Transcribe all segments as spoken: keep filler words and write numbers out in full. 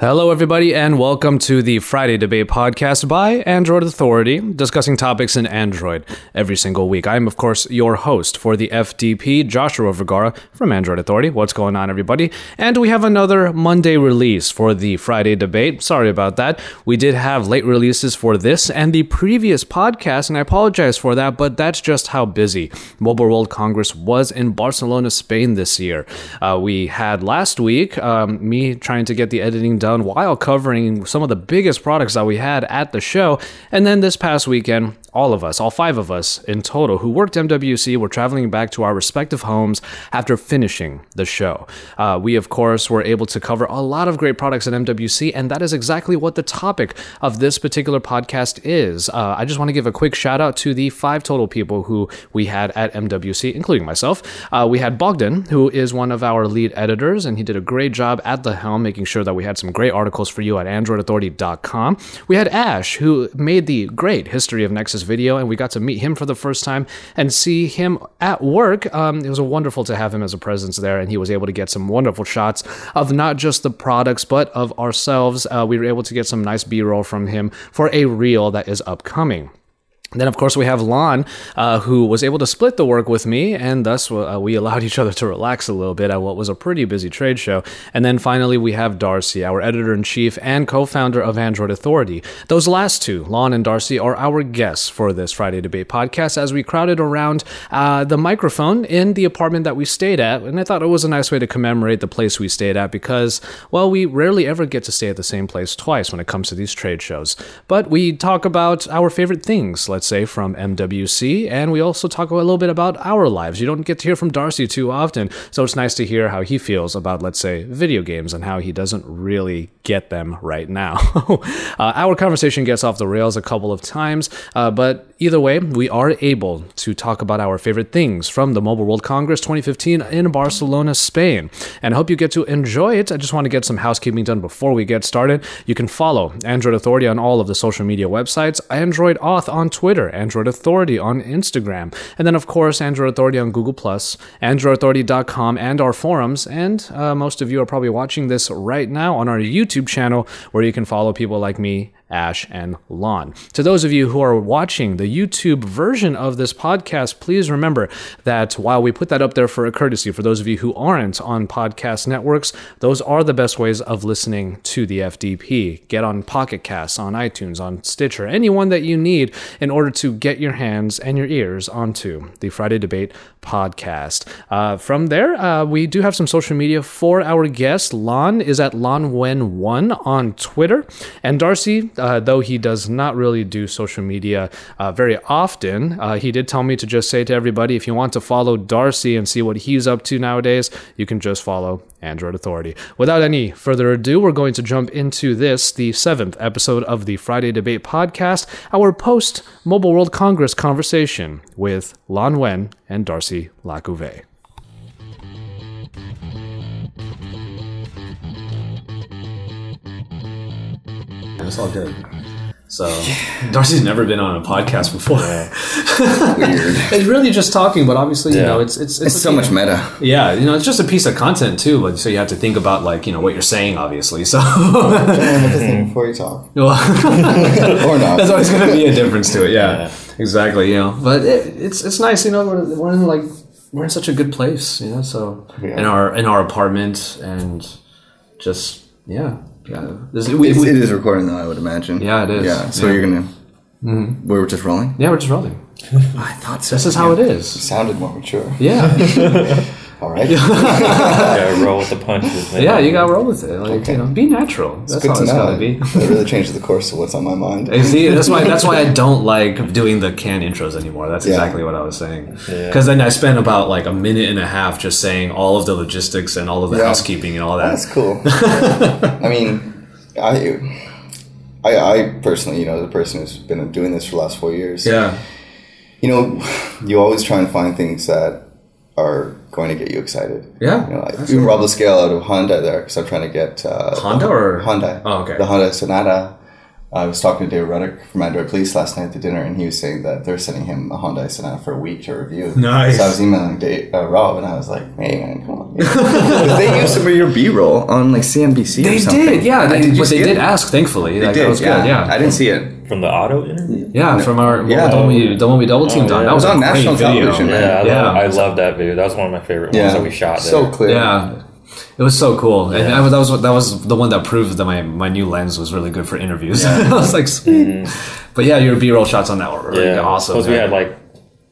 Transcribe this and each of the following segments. Hello, everybody, and welcome to the Friday Debate Podcast by Android Authority, discussing topics in Android every single week. I am, of course, your host for the F D P, Joshua Vergara from Android Authority. What's going on, everybody? And we have another Monday release for the Friday Debate. Sorry about that. We did have late releases for this and the previous podcast, and I apologize for that, but that's just how busy Mobile World Congress was in Barcelona, Spain this year. Uh, we had last week, um, me trying to get the editing done Done while covering some of the biggest products that we had at the show. And then this past weekend, all of us, all five of us in total who worked M W C, were traveling back to our respective homes after finishing the show. Uh, we, of course, were able to cover a lot of great products at M W C, and that is exactly what the topic of this particular podcast is. Uh, I just want to give a quick shout out to the five total people who we had at M W C, including myself. Uh, we had Bogdan, who is one of our lead editors, and he did a great job at the helm, making sure that we had some great articles for you at android authority dot com. We had Ash, who made the great history of Nexus video, and we got to meet him for the first time and see him at work. Um, it was wonderful to have him as a presence there, and he was able to get some wonderful shots of not just the products, but of ourselves. Uh, we were able to get some nice B-roll from him for a reel that is upcoming. Then, of course, we have Lon, uh, who was able to split the work with me, and thus uh, we allowed each other to relax a little bit at what was a pretty busy trade show. And then finally, we have Darcy, our editor-in-chief and co-founder of Android Authority. Those last two, Lon and Darcy, are our guests for this Friday Debate Podcast as we crowded around uh, the microphone in the apartment that we stayed at. And I thought it was a nice way to commemorate the place we stayed at because, well, we rarely ever get to stay at the same place twice when it comes to these trade shows. But we talk about our favorite things, let's say, from M W C, and we also talk a little bit about our lives. You don't get to hear from Darcy too often, so it's nice to hear how he feels about, let's say, video games and how he doesn't really get them right now. uh, our conversation gets off the rails a couple of times, uh, but either way, we are able to talk about our favorite things from the Mobile World Congress twenty fifteen in Barcelona, Spain, and I hope you get to enjoy it. I just want to get some housekeeping done before we get started. You can follow Android Authority on all of the social media websites, Android Auth on Twitter, Twitter, Android Authority on Instagram, and then, of course, Android Authority on Google plus, android authority dot com, and our forums, and uh, most of you are probably watching this right now on our YouTube channel, where you can follow people like me, Ash, and Lon. To those of you who are watching the YouTube version of this podcast, please remember that while we put that up there for a courtesy, for those of you who aren't on podcast networks, those are the best ways of listening to the F D P. Get on Pocket Casts, on iTunes, on Stitcher, anyone that you need in order to get your hands and your ears onto the Friday Debate Podcast. Uh, from there, uh, we do have some social media for our guests. Lon is at Lon Wen one on Twitter, and Darcy, Uh, though he does not really do social media uh, very often, uh, he did tell me to just say to everybody, if you want to follow Darcy and see what he's up to nowadays, you can just follow Android Authority. Without any further ado, we're going to jump into this, the seventh episode of the Friday Debate Podcast, our post-Mobile World Congress conversation with Lon Wen and Darcy Lacouvee. It's all good. So yeah. Darcy's never been on a podcast before. Yeah. Weird. It's really just talking, but obviously, yeah. you know, it's it's it's, it's so much meta. Yeah, you know, it's just a piece of content too. But so you have to think about, like, you know, what you're saying, obviously. So think before you talk, well, or not. There's always going to be a difference to it. Yeah, yeah. Exactly. You know, but it, it's it's nice. You know, we're, we're in like we're in such a good place. You know, so yeah. in our in our apartment and just yeah. Yeah, this, we, we, it is recording though, I would imagine. Yeah, it is. Yeah, so yeah. you're gonna. Mm-hmm. We're just rolling. Yeah, we're just rolling. I thought so. This is how yeah. it is. You sounded more mature. Yeah. All right. You gotta roll with the punches. Man. Yeah, you gotta roll with it. Like okay. you know, be natural. That's it's good how to it's know. Gotta be. It really changed the course of what's on my mind. See, that's why. That's why I don't like doing the canned intros anymore. That's yeah. exactly what I was saying. Because yeah. then I spent about like a minute and a half just saying all of the logistics and all of the yeah. housekeeping and all that. That's cool. yeah. I mean, I, I, I personally, you know, the person who's been doing this for the last four years. Yeah. You know, you always try and find things that are going to get you excited. Yeah. You know, like, even Rob Lascale out of Honda there, because I'm trying to get... Uh, Honda or... Honda. Oh, okay. The Honda Sonata. I was talking to Dave Ruddock from Android Police last night at the dinner, and he was saying that they're sending him a Honda Sonata for a week to review. Nice. So I was emailing Dave, uh, Rob, and I was like, "Hey man, come on!" Because they used some of your B-roll on like C N B C. They or something. did, yeah. They, did but they did it? ask, thankfully. They like, did. That was yeah. good. Yeah, I didn't see it from the auto interview. Yeah, no. from our yeah. the one we the one we double teamed oh, yeah. on. That was, was on national television. Man. Yeah, I yeah. Love, I love that video. That was one of my favorite yeah. ones that we shot. There. So clear. Yeah. It was so cool, yeah. and I, that was that was the one that proved that my, my new lens was really good for interviews. Yeah. I was like, sweet. Mm-hmm. But yeah, your B-roll shots on that were really yeah. awesome. Because we had like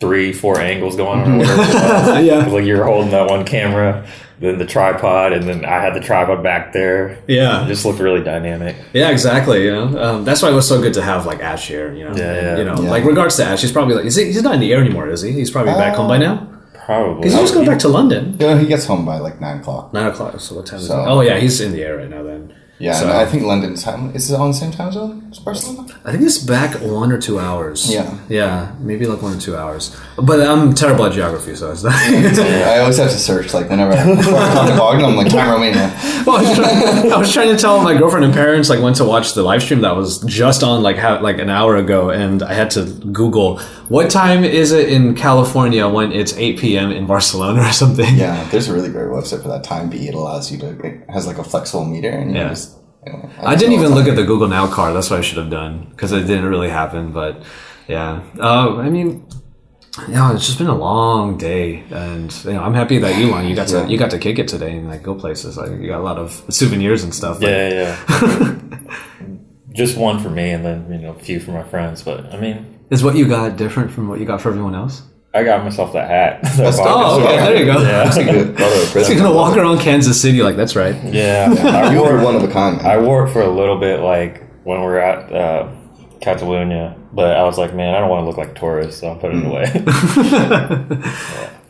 three, four angles going on. Or whatever. yeah, like you were holding that one camera, then the tripod, and then I had the tripod back there. Yeah, it just looked really dynamic. Yeah, exactly. You know, um, that's why it was so good to have like Ash here. You know, yeah, yeah. you know, yeah. like regards to Ash, he's probably like, is he, he's not in the air anymore, is he? He's probably uh, back home by now. Probably. Because he just goes back to London. You know, he gets home by like nine o'clock. nine o'clock, so what time so, is it? Oh, yeah, he's in the air right now then. Yeah, so, no, I think London time. Is it on the same time zone as Barcelona? I think it's back one or two hours. Yeah. Yeah, maybe like one or two hours. But I'm terrible at geography, so it's not. I always have to search, like, whenever I come to Bogdan, I'm like, camera mania. Well, I was, trying, I was trying to tell my girlfriend and parents, like, went to watch the live stream that was just on, like, how, like an hour ago, and I had to Google, what time is it in California when it's eight p.m. in Barcelona or something? Yeah, there's a really great website for that time B. It allows you to, it has, like, a flexible meter, and you yeah. just... Anyway, I, I didn't even look at the Google Now card. That's what I should have done because it didn't really happen. But yeah, uh, I mean, yeah, it's just been a long day, and you know, I'm happy that you won. You got yeah. to you got to kick it today and like go places. Like you got a lot of souvenirs and stuff. Like. Yeah, yeah. Just one for me, and then you know a few for my friends. But I mean, is what you got different from what you got for everyone else? I got myself that hat. That oh, okay, there you go. Yeah. He's going to walk around Kansas City like, that's right. Yeah. yeah. I wore one of a kind. I wore it for a little bit, like, when we were at uh, Catalunya. But I was like, man, I don't want to look like tourists, so I'll put it mm. away.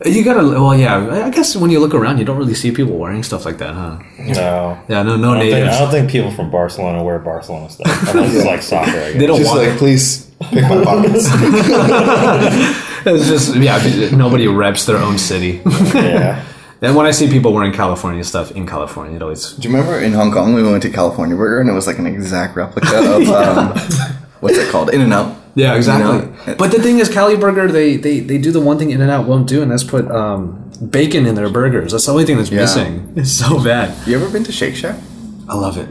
yeah. You got to, well, yeah, I guess when you look around, you don't really see people wearing stuff like that, huh? No. Yeah, no, no I natives. Think, I don't think people from Barcelona wear Barcelona stuff. I mean, it's yeah. like soccer, I guess. They don't She's want like, it. Please pick my pockets. It's just, yeah, nobody reps their own city. yeah. And when I see people wearing California stuff in California, it always... Do you remember in Hong Kong we went to California Burger and it was like an exact replica of, yeah. um, what's it called? In-N-Out. Yeah, exactly. In-N-Out. But the thing is, Cali Burger, they, they, they do the one thing In-N-Out won't do, and that's put um, bacon in their burgers. That's the only thing that's yeah. missing. It's so bad. You ever been to Shake Shack? I love it.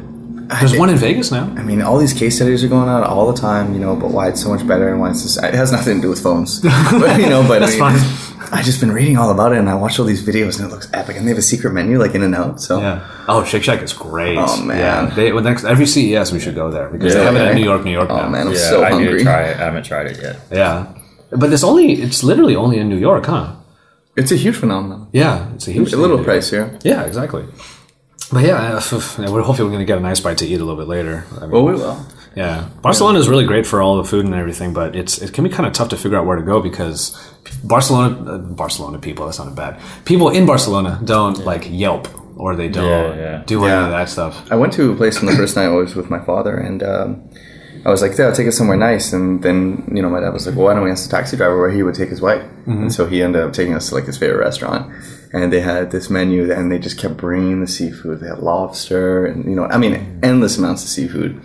There's I, one in Vegas now. I mean, all these case studies are going on all the time, you know, but why it's so much better and why it's just... It has nothing to do with phones. But, you know, but That's I mean, fine. I've just been reading all about it, and I watched all these videos, and it looks epic. And they have a secret menu, like In-N-Out, so... Yeah. Oh, Shake Shack is great. Oh, man. Yeah. They, well, next, every C E S, we should go there, because yeah, they have okay. it in New York, New York now. Oh, man, I'm yeah, so I hungry. I need to try it. I haven't tried it yet. Yeah. But it's only... It's literally only in New York, huh? It's a huge phenomenon. Yeah, it's a huge... A little price here. Yeah, exactly. But yeah, we're hopefully we're going to get a nice bite to eat a little bit later. I mean, well, we will. Yeah. Barcelona is really great for all the food and everything, but it's it can be kind of tough to figure out where to go because Barcelona uh, Barcelona people, that sounded bad. People in Barcelona don't yeah. like Yelp or they don't yeah, yeah. do yeah. any of that stuff. I went to a place on the first night I was with my father and um, I was like, yeah, I'll take us somewhere nice. And then, you know, my dad was like, well, why don't we ask the taxi driver where he would take his wife? Mm-hmm. And so he ended up taking us to like his favorite restaurant. And they had this menu, and they just kept bringing the seafood. They had lobster, and you know, I mean, endless amounts of seafood.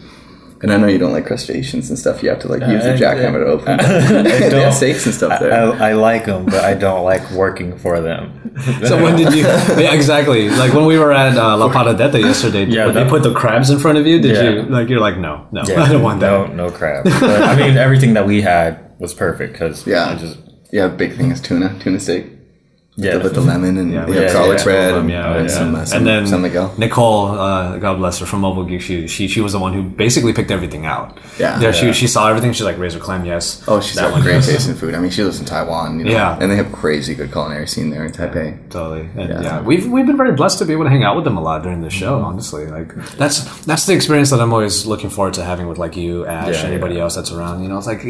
And I know you don't like crustaceans and stuff. You have to like use uh, a jackhammer to open. I, I they have steaks and stuff there. I, I, I like them, but I don't like working for them. So when did you? Yeah, exactly. Like when we were at uh, La Paradeta yesterday, yeah, when that, they put the crabs in front of you, did yeah. you like? You're like, no, no, yeah, I don't want no, that. No, no crab. But, I mean, everything that we had was perfect because yeah, I just yeah, big thing is tuna, tuna steak. Yeah, with the lemon and yeah, yeah, garlic yeah, bread and, yeah, and, yeah. Some, uh, some, and then some Nicole, uh, God bless her, from Mobile Geek, she, she she was the one who basically picked everything out. Yeah, yeah, yeah. She she saw everything. She's like razor clam, yes. Oh, she's got great taste in food. I mean, she lives in Taiwan. You know, yeah, and they have crazy good culinary scene there in Taipei. Yeah, totally. And yeah. yeah, we've we've been very blessed to be able to hang out with them a lot during the show. Mm-hmm. Honestly, like that's that's the experience that I'm always looking forward to having with like you, Ash, yeah, anybody yeah. else that's around. You know, it's like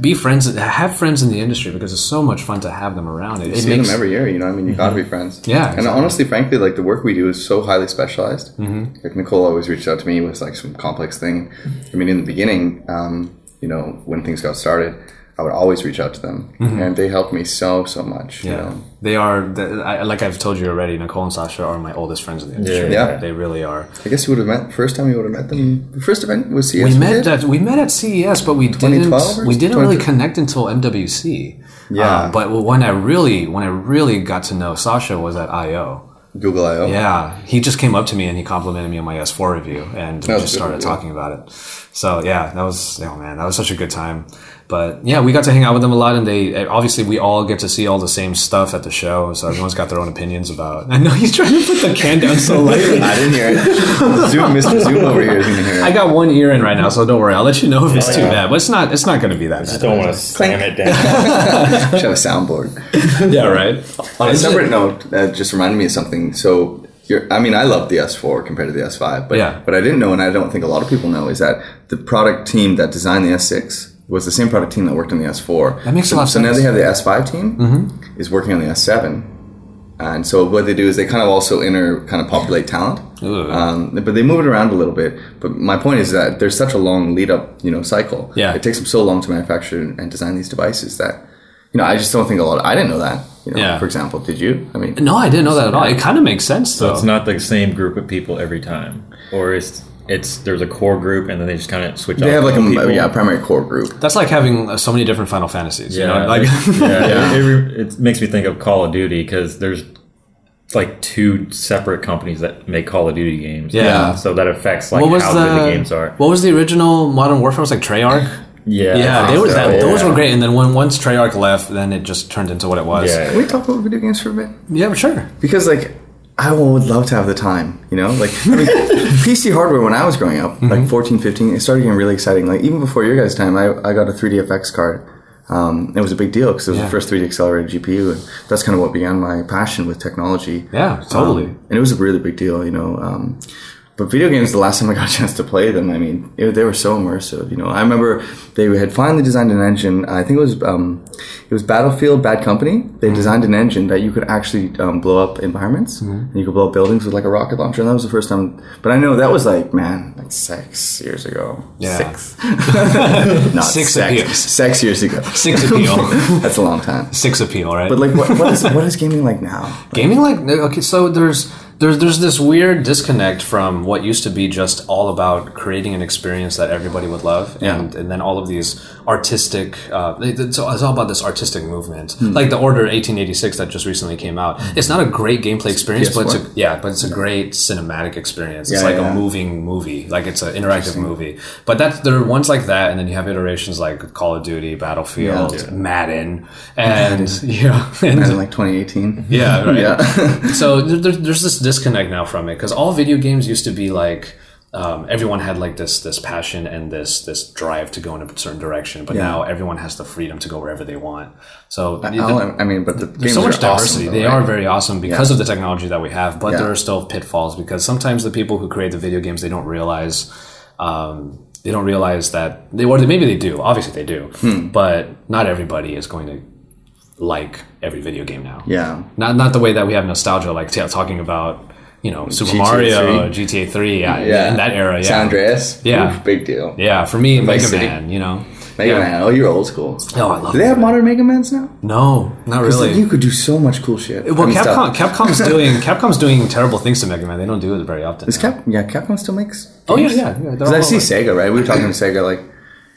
be friends, have friends in the industry because it's so much fun to have them around. It, it makes them year, you know, I mean, you mm-hmm. gotta be friends. Yeah, exactly. And honestly, frankly, like the work we do is so highly specialized. Mm-hmm. Like Nicole always reached out to me with like some complex thing. I mean, in the beginning, um, you know, when things got started, I would always reach out to them, mm-hmm. and they helped me so so much. Yeah, you know? They are they, I, like I've told you already. Nicole and Sasha are my oldest friends in the industry. Yeah, yeah. They really are. I guess you would have met first time you would have met them. The first event was C E S. We met at we met at C E S, but we didn't we didn't really connect until M W C. Yeah, um, but when I really when I really got to know Sasha was at I O. Google I O. Yeah, he just came up to me and he complimented me on my S four review, and we just started review. talking about it. So yeah, that was oh man, that was such a good time. But yeah, we got to hang out with them a lot, and they obviously we all get to see all the same stuff at the show, so everyone's got their own opinions about. I know he's trying to put the can down so lightly. I didn't hear it. Zoom, Mister Zoom over here is going to hear it. I got one ear in right now, so don't worry. I'll let you know if it's oh, yeah. too bad, but it's not. It's not going to be that. I just bad. Don't want to slam it down. Should have a soundboard. Yeah, right. On a separate note, that just reminded me of something. So. You're, I mean, I love the S four compared to the S five, but yeah. but I didn't know, and I don't think a lot of people know, is that the product team that designed the S six was the same product team that worked on the S four. That makes so, a lot of so sense. So now they have the S five team mm-hmm. is working on the S seven. And so what they do is they kind of also inter kind of populate talent, um, but they move it around a little bit. But my point is that there's such a long lead up, you know, cycle. Yeah. It takes them so long to manufacture and design these devices that, you know, I just don't think a lot of, I didn't know that. You know, yeah. For example, did you? I mean, no, I didn't know that at all. It kind of makes sense, though. So it's not the same group of people every time, or it's it's there's a core group and then they just kind of switch. They off have like a yeah, primary core group. That's like having so many different Final Fantasies. Yeah, you know? Like yeah, yeah. It, it makes me think of Call of Duty because there's like two separate companies that make Call of Duty games. Yeah, and so that affects like how the, good the games are. What was the original Modern Warfare? It was like Treyarch. Yeah, yeah, they were, so, that, yeah, those were great. And then when once Treyarch left, then it just turned into what it was. Yeah. Can we talk about video games for a bit? Yeah, sure. Because like, I would love to have the time, you know. Like I mean, P C hardware when I was growing up, mm-hmm. like fourteen, fifteen, it started getting really exciting. Like even before your guys' time, I, I got a three D F X card. Um, it was a big deal because it was yeah. the first three D accelerated G P U, and that's kind of what began my passion with technology. Yeah, totally. Um, and it was a really big deal, you know. Um, But video games, the last time I got a chance to play them, I mean, it, they were so immersive. You know, I remember they had finally designed an engine. I think it was um, it was Battlefield Bad Company. They mm-hmm. designed an engine that you could actually um, blow up environments, mm-hmm. and you could blow up buildings with like a rocket launcher. And that was the first time. But I know that was like, man, like six years ago. Yeah. Six. Not six. Six, six years ago. Six appeal. That's a long time. Six appeal, right? But like, what, what is what is gaming like now? Like, gaming like okay, so there's. There's there's this weird disconnect from what used to be just all about creating an experience that everybody would love, yeah. and, and then all of these artistic. Uh, it's, all, it's all about this artistic movement, mm-hmm. like the Order eighteen eighty-six that just recently came out. It's not a great gameplay experience, P S four. But it's a, yeah, but it's a great cinematic experience. It's yeah, like yeah. a moving movie, like it's an interactive movie. But that's there are ones like that, and then you have iterations like Call of Duty, Battlefield, yeah, Madden, and Madden. yeah, and Madden like twenty eighteen. Yeah, right. yeah. So there, there's this. Disconnect now from it because all video games used to be like um, everyone had like this this passion and this this drive to go in a certain direction, but yeah. now everyone has the freedom to go wherever they want. So I, I mean, but the there's games so much diversity. Awesome, though, they right? are very awesome because yeah. of the technology that we have, but yeah. there are still pitfalls because sometimes the people who create the video games they don't realize. Um, they don't realize that they or maybe they do. Obviously, they do, hmm. but not everybody is going to. Like every video game now, yeah, not not the way that we have nostalgia, like t- talking about you know Super Mario, G T A three, yeah, yeah, in that era, yeah, San Andreas, yeah, oof, big deal, yeah, for me, Mega Man, you know, Mega yeah. Man, oh, you're old school. Oh, I love. Do they have modern Mega Mans now? No, not really. Like, you could do so much cool shit. Well, I mean, Capcom, Capcom's doing Capcom's doing terrible things to Mega Man. They don't do it very often. Is Cap? Yeah, Capcom still makes. Games? Oh yeah, yeah. Because yeah, I see like, Sega, right? We were talking to Sega, like.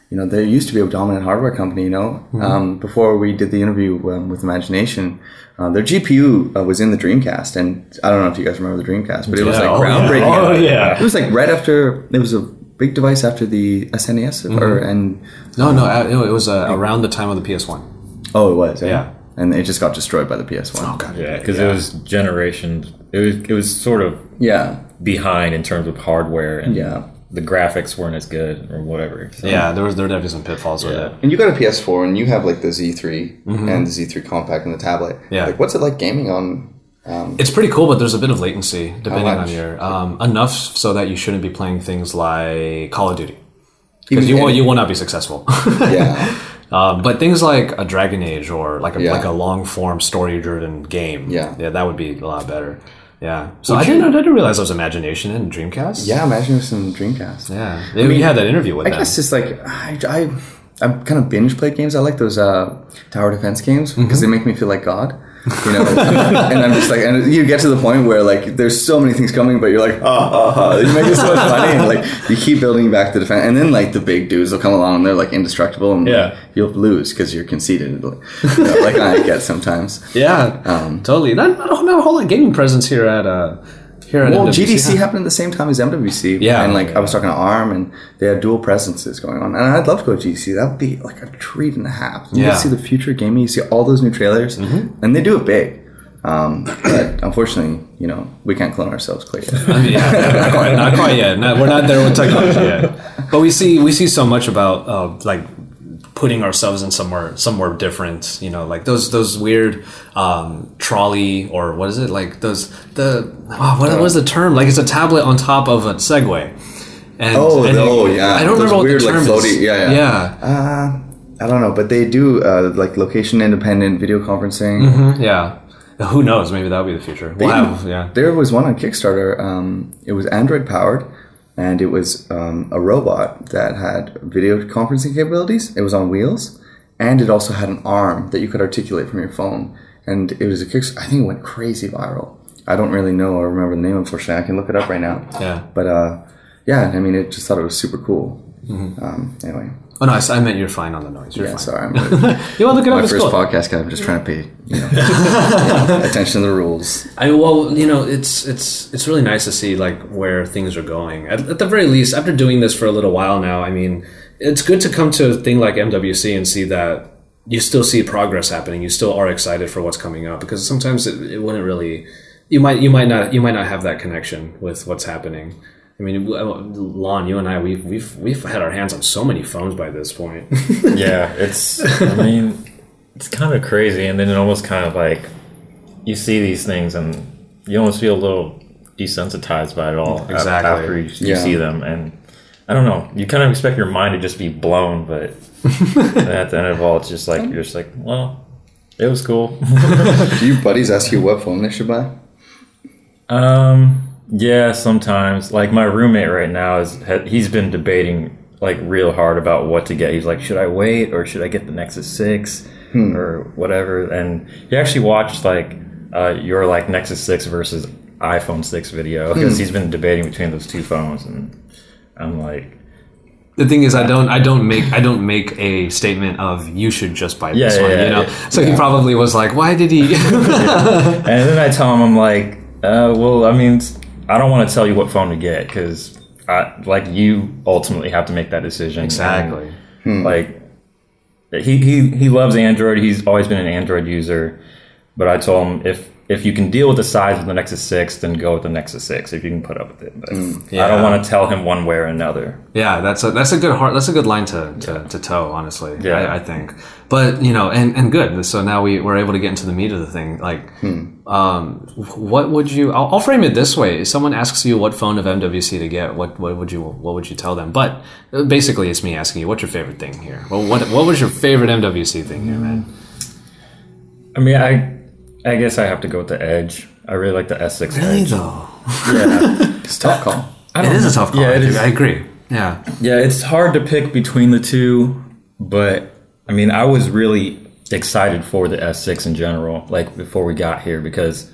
You know, there used to be a dominant hardware company, you know. Mm-hmm. Um, before we did the interview um, with Imagination, uh, their G P U uh, was in the Dreamcast. And I don't know if you guys remember the Dreamcast, but it yeah. was like groundbreaking. Oh, yeah. oh, yeah. It was like right after, it was a big device after the S N E S. Mm-hmm. Or, and, no, um, no, it was uh, around the time of the P S one. Oh, it was. Yeah. yeah. And it just got destroyed by the P S one. Oh, God. Yeah, because yeah. it was generations. It was, it was sort of yeah. behind in terms of hardware. And yeah. the graphics weren't as good or whatever. So. Yeah, there was there were definitely some pitfalls yeah. with it. And you got a P S four and you have like the Z three mm-hmm. and the Z three Compact and the tablet. Yeah. Like, what's it like gaming on? Um, it's pretty cool, but there's a bit of latency depending on your um, enough so that you shouldn't be playing things like Call of Duty because you will you will not be successful. yeah. Um, but things like a Dragon Age or like a yeah. like a long form story driven game. Yeah. Yeah, that would be a lot better. Yeah, so Would I didn't you, I didn't realize it was Imagination and Dreamcast. Yeah, Imagination and Dreamcast. Yeah, we I mean, had that interview with I them. I guess it's like I, I I've kind of binge played games. I like those uh, tower defense games because mm-hmm. they make me feel like God. You know, and I'm just like, and you get to the point where like there's so many things coming, but you're like, ah, oh, oh, oh. You make it so much funny, and like you keep building back the defense, and then like the big dudes will come along and they're like indestructible, and yeah. like, you'll lose because you're conceited, you know, like I get sometimes. Yeah, um, totally. Not, not a whole lot of gaming presence here at. Uh, Here at well, M W C, G D C huh? happened at the same time as M W C. Yeah. And, like, yeah. I was talking to Arm, and they had dual presences going on. And I'd love to go to G D C. That would be, like, a treat and a half. You yeah. see the future gaming. You see all those new trailers. Mm-hmm. And they do it big. Um, but, unfortunately, you know, we can't clone ourselves quite yet. I mean, yeah, not quite, not quite yet. No, we're not there with technology yet. But we see we see so much about, uh, like, putting ourselves in somewhere somewhere different, you know, like those those weird um, trolley or what is it like those the oh, what was the term like it's a tablet on top of a Segway. And, oh, and oh yeah, I don't those remember weird, what the term like, floaty, is. Yeah, yeah. yeah. Uh, I don't know, but they do uh, like location independent video conferencing. Mm-hmm, yeah. Who knows? Maybe that'll be the future. They, wow. Yeah. There was one on Kickstarter. Um, it was Android powered. And it was um, a robot that had video conferencing capabilities. It was on wheels. And it also had an arm that you could articulate from your phone. And it was a Kickstarter. I think it went crazy viral. I don't really know or remember the name, unfortunately. I can look it up right now. Yeah. But, uh, yeah, I mean, I just thought it was super cool. Mm-hmm. Um, anyway. Oh, no, I meant you're fine on the noise. You're yeah, fine. sorry. I'm really, you want to look it up? My first cool. podcast guy, I'm just trying to pay you know, you know, attention to the rules. I Well, you know, it's it's it's really nice to see like where things are going. At, at the very least, after doing this for a little while now, I mean, it's good to come to a thing like M W C and see that you still see progress happening. You still are excited for what's coming up because sometimes it, it wouldn't really... You might you might not you might not have that connection with what's happening. I mean, Lon, you and I, we've we've we've had our hands on so many phones by this point. yeah, it's. I mean, it's kind of crazy, and then it almost kind of like you see these things, and you almost feel a little desensitized by it all. Exactly. After you, you yeah. see them, and I don't know, you kind of expect your mind to just be blown, but at the end of it all, it's just like you're just like, well, it was cool. Do your buddies ask you what phone they should buy? Um. Yeah, sometimes. Like, my roommate right now, is he's been debating, like, real hard about what to get. He's like, should I wait, or should I get the Nexus six, hmm. or whatever? And he actually watched, like, uh, your, like, Nexus six versus iPhone six video, because hmm. he's been debating between those two phones, and I'm like... The thing is, I don't, I don't make, I don't make a statement of you should just buy this yeah, one, yeah, you know? Yeah, so yeah. he probably was like, why did he... yeah. And then I tell him, I'm like, uh, well, I mean... I don't want to tell you what phone to get because, like, you ultimately have to make that decision. Exactly. Hmm. Like, he, he he loves Android. He's always been an Android user. But I told him if if you can deal with the size of the Nexus six, then go with the Nexus six if you can put up with it. But mm, yeah. I don't want to tell him one way or another. Yeah, that's a that's a good heart, that's a good line to to, yeah. to toe. Honestly, yeah, I, I think. But you know, and, and good. So now we we're able to get into the meat of the thing. Like, hmm. um, what would you? I'll, I'll frame it this way: if someone asks you what phone of M W C to get, what what would you what would you tell them? But basically, it's me asking you, what's your favorite thing here? Well, what what was your favorite M W C thing here, man? I mean, I. I guess I have to go with the Edge. I really like the S six Edge. Really though? Yeah. It's a tough call. I don't it know. is a tough call. Yeah, it is. I agree. Yeah. Yeah, it's hard to pick between the two, but I mean, I was really excited for the S six in general, like before we got here, because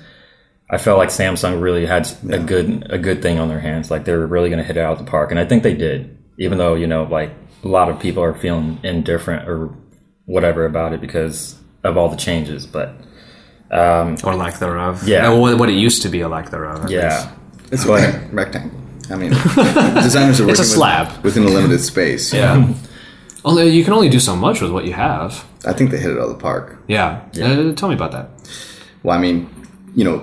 I felt like Samsung really had yeah. a good a good thing on their hands. Like they were really going to hit it out of the park, and I think they did. Even though, you know, like a lot of people are feeling indifferent or whatever about it because of all the changes, but Um, or lack thereof. Yeah. Or what it used to be a lack thereof. Yeah. Least. It's like a rectangle. I mean, designers are working it's a slab. With, within a limited space. Yeah. Although you can only do so much with what you have. I think they hit it out of the park. Yeah. yeah. Uh, tell me about that. Well, I mean, you know,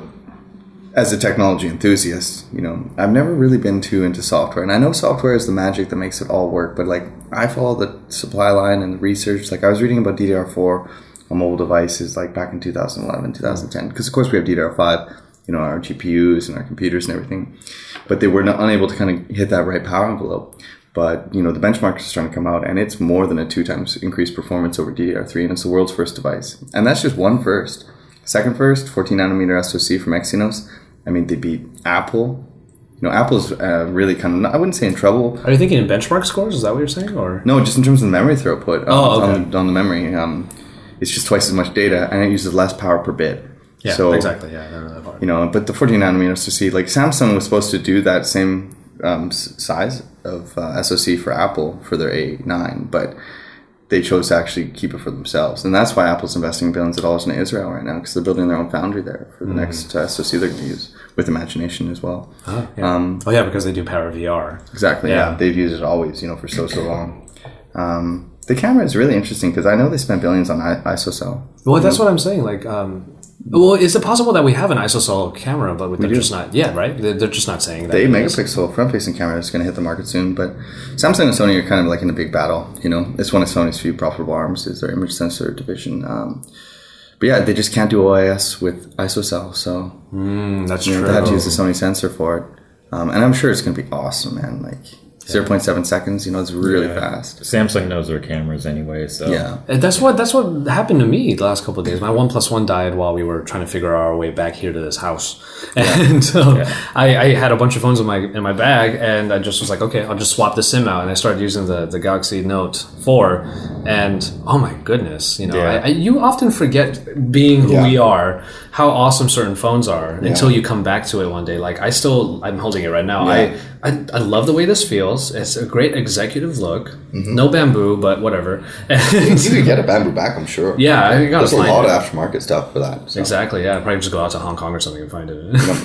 as a technology enthusiast, you know, I've never really been too into software. And I know software is the magic that makes it all work. But, like, I follow the supply line and the research. Like, I was reading about D D R four. On mobile devices like back in two thousand eleven, two thousand ten because of course we have D D R five, you know, our G P Us and our computers and everything, but they were not unable to kind of hit that right power envelope. But you know, the benchmarks are starting to come out, and it's more than a two times increased performance over D D R three, and it's the world's first device. And that's just one first. Second first, fourteen nanometer S O C from Exynos. I mean, they beat Apple, you know, Apple's uh, really kind of, I wouldn't say in trouble. Are you thinking in benchmark scores? Is that what you're saying? Or no, just in terms of memory throughput. Um, oh, okay. on, on the memory. Um, it's just twice as much data, and it uses less power per bit. Yeah, so, exactly. Yeah, that part. You know, but the fourteen nanometers to see, like Samsung was supposed to do that same um, size of uh, S O C for Apple for their A nine, but they chose to actually keep it for themselves. And that's why Apple's investing billions of dollars in Israel right now, because they're building their own foundry there for the mm. next uh, S O C they're going to use, with Imagination as well. Oh, yeah, um, oh, yeah because they do Power V R. Exactly, yeah. yeah. They've used it always, you know, for so, so long. Um, the camera is really interesting, because I know they spent billions on I- ISOCELL. Well, that's know? what I'm saying, like... Um, Well, is it possible that we have an ISOCELL camera, but they're just not yet, right? They're, they're just not saying that. The eight megapixel front-facing camera is going to hit the market soon, but Samsung and Sony are kind of like in a big battle, you know? It's one of Sony's few profitable arms, is their image sensor division. Um, but yeah, they just can't do O I S with ISOCELL, so... Mm, that's you know, true. They have to use the Sony sensor for it. Um, and I'm sure it's going to be awesome, man, like... Yeah. zero point seven seconds, you know, it's really yeah. fast. Samsung knows their cameras anyway, so... Yeah. And that's what that's what happened to me the last couple of days. My OnePlus One died while we were trying to figure our way back here to this house. And yeah. so yeah. I, I had a bunch of phones in my in my bag, and I just was like, okay, I'll just swap the SIM out. And I started using the, the Galaxy Note four, and oh my goodness, you know, yeah. I, I, you often forget being who yeah. we are, how awesome certain phones are, yeah. until you come back to it one day. Like, I still... I'm holding it right now. Yeah. I, I, I love the way this feels. It's a great executive look. Mm-hmm. No bamboo, but whatever. And you can get a bamboo back, I'm sure. Yeah, I got There's a lot it. of aftermarket stuff for that. So. Exactly, yeah. Probably just go out to Hong Kong or something and find it.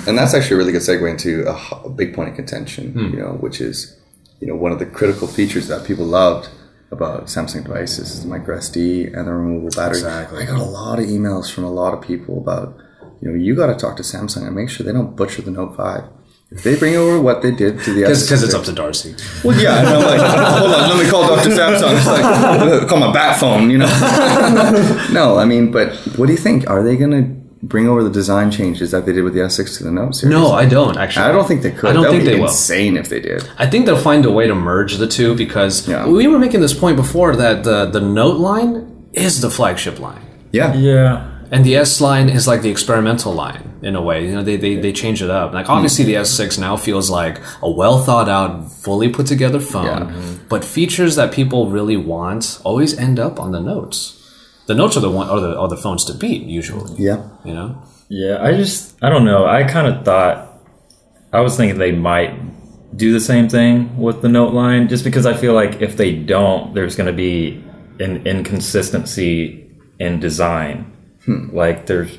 And that's actually a really good segue into a, a big point of contention, mm. you know, which is, you know, one of the critical features that people loved about Samsung devices is the micro S D and the removable battery. Exactly. I got a lot of emails from a lot of people about, you know, you got to talk to Samsung and make sure they don't butcher the Note five. If they bring over what they did to the other... Because it's up to Darcy. Well, yeah, and I'm like, hold on, let me call Doctor Samsung. It's like, call my bat phone, you know? No, I mean, but what do you think? Are they going to bring over the design changes that they did with the S six to the Note series? No, I don't, actually. I don't think they could. I don't that think would be they insane will. If they did. I think they'll find a way to merge the two, because yeah. we were making this point before that the, the Note line is the flagship line. Yeah. Yeah. And the S line is like the experimental line in a way. You know, they they, they change it up. Like obviously the S six now feels like a well thought out, fully put together phone, yeah. but features that people really want always end up on the Notes. The Notes are the one are the are the phones to beat usually. Yeah. You know? Yeah, I just I don't know. I kind of thought I was thinking they might do the same thing with the Note line, just because I feel like if they don't, there's going to be an inconsistency in design. Hmm. Like there's,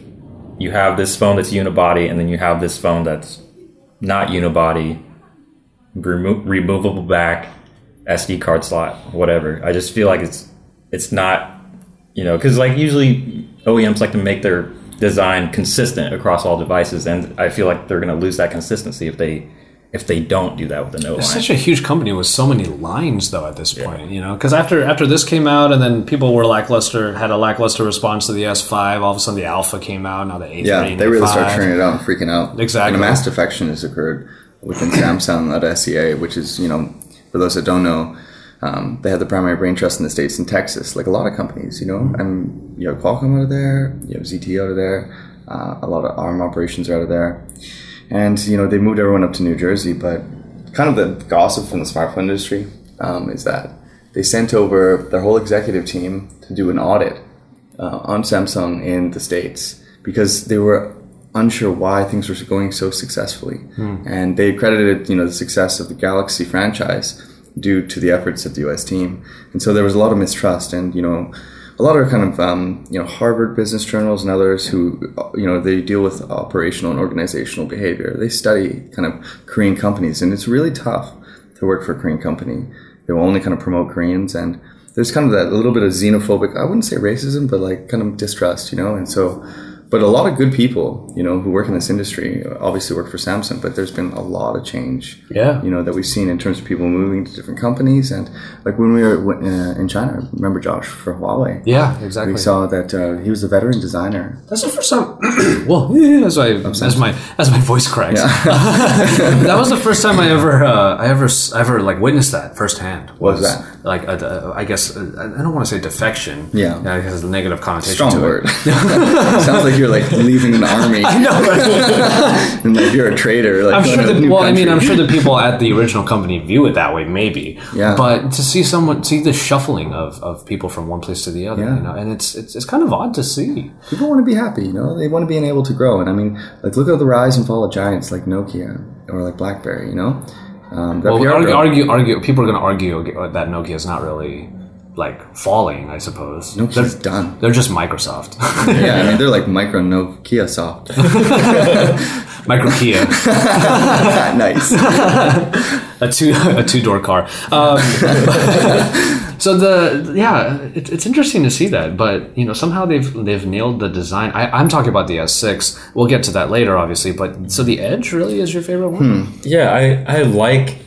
you have this phone that's unibody, and then you have this phone that's not unibody, remo- removable back, S D card slot, whatever. I just feel like it's it's not, you know, because like usually O E Ms like to make their design consistent across all devices, and I feel like they're going to lose that consistency if they. If they don't do that with the Note line. It's such a huge company with so many lines, though, at this yeah. point, you know? Because after after this came out, and then people were lackluster, had a lackluster response to the S five, all of a sudden the Alpha came out, now the A three Yeah, they really started turning it out and freaking out. Exactly. And a mass defection has occurred within Samsung at S E A, which is, you know, for those that don't know, um, they had the primary brain trust in the States in Texas, like a lot of companies, you know? And you have Qualcomm out of there, you have Z T out of there, uh, a lot of Arm operations are out of there. And, you know, they moved everyone up to New Jersey, but kind of the gossip from the smartphone industry um, is that they sent over their whole executive team to do an audit uh, on Samsung in the States because they were unsure why things were going so successfully. Hmm. And they credited, you know, the success of the Galaxy franchise due to the efforts of the U S team. And so there was a lot of mistrust and, you know, a lot of kind of, um, you know, Harvard business journals and others who, you know, they deal with operational and organizational behavior. They study kind of Korean companies, and it's really tough to work for a Korean company. They will only kind of promote Koreans, and there's kind of that little bit of xenophobic, I wouldn't say racism, but like kind of distrust, you know, and so, but a lot of good people, you know, who work in this industry obviously work for Samsung, but there's been a lot of change, yeah. you know, that we've seen in terms of people moving to different companies. And like when we were uh, in China, remember Josh for Huawei? Yeah, exactly. We saw that uh, he was a veteran designer. That's the first time. well, yeah, that's why as my as my voice cracks. Yeah. That was the first time I ever uh, I ever ever like witnessed that firsthand. Was, what was that? Like a, a, I guess a, I don't want to say defection. Yeah, because you know, the negative connotation Strong to word. It. Sounds like. you're like leaving an army. I know. And like you're a traitor. Like I'm sure the, well, country. I mean, I'm sure the people at the original company view it that way, maybe. Yeah. But to see someone, see the shuffling of, of people from one place to the other, yeah. you know, and it's, it's it's kind of odd to see. People want to be happy, you know. They want to be able to grow. And I mean, like look at the rise and fall of giants like Nokia or like BlackBerry, you know. Um, well, we argue, argue, argue. People are going to argue that Nokia is not really like falling. I suppose Nokia's they're, done. They're just Microsoft. Yeah, I mean they're like micro Nokia soft. Micro Kia. Nice. a two a two door car. Um, so the yeah, it, it's interesting to see that, but you know somehow they've they've nailed the design. I, I'm talking about the S six. We'll get to that later, obviously. But so the Edge really is your favorite one? Hmm. Yeah, I I like.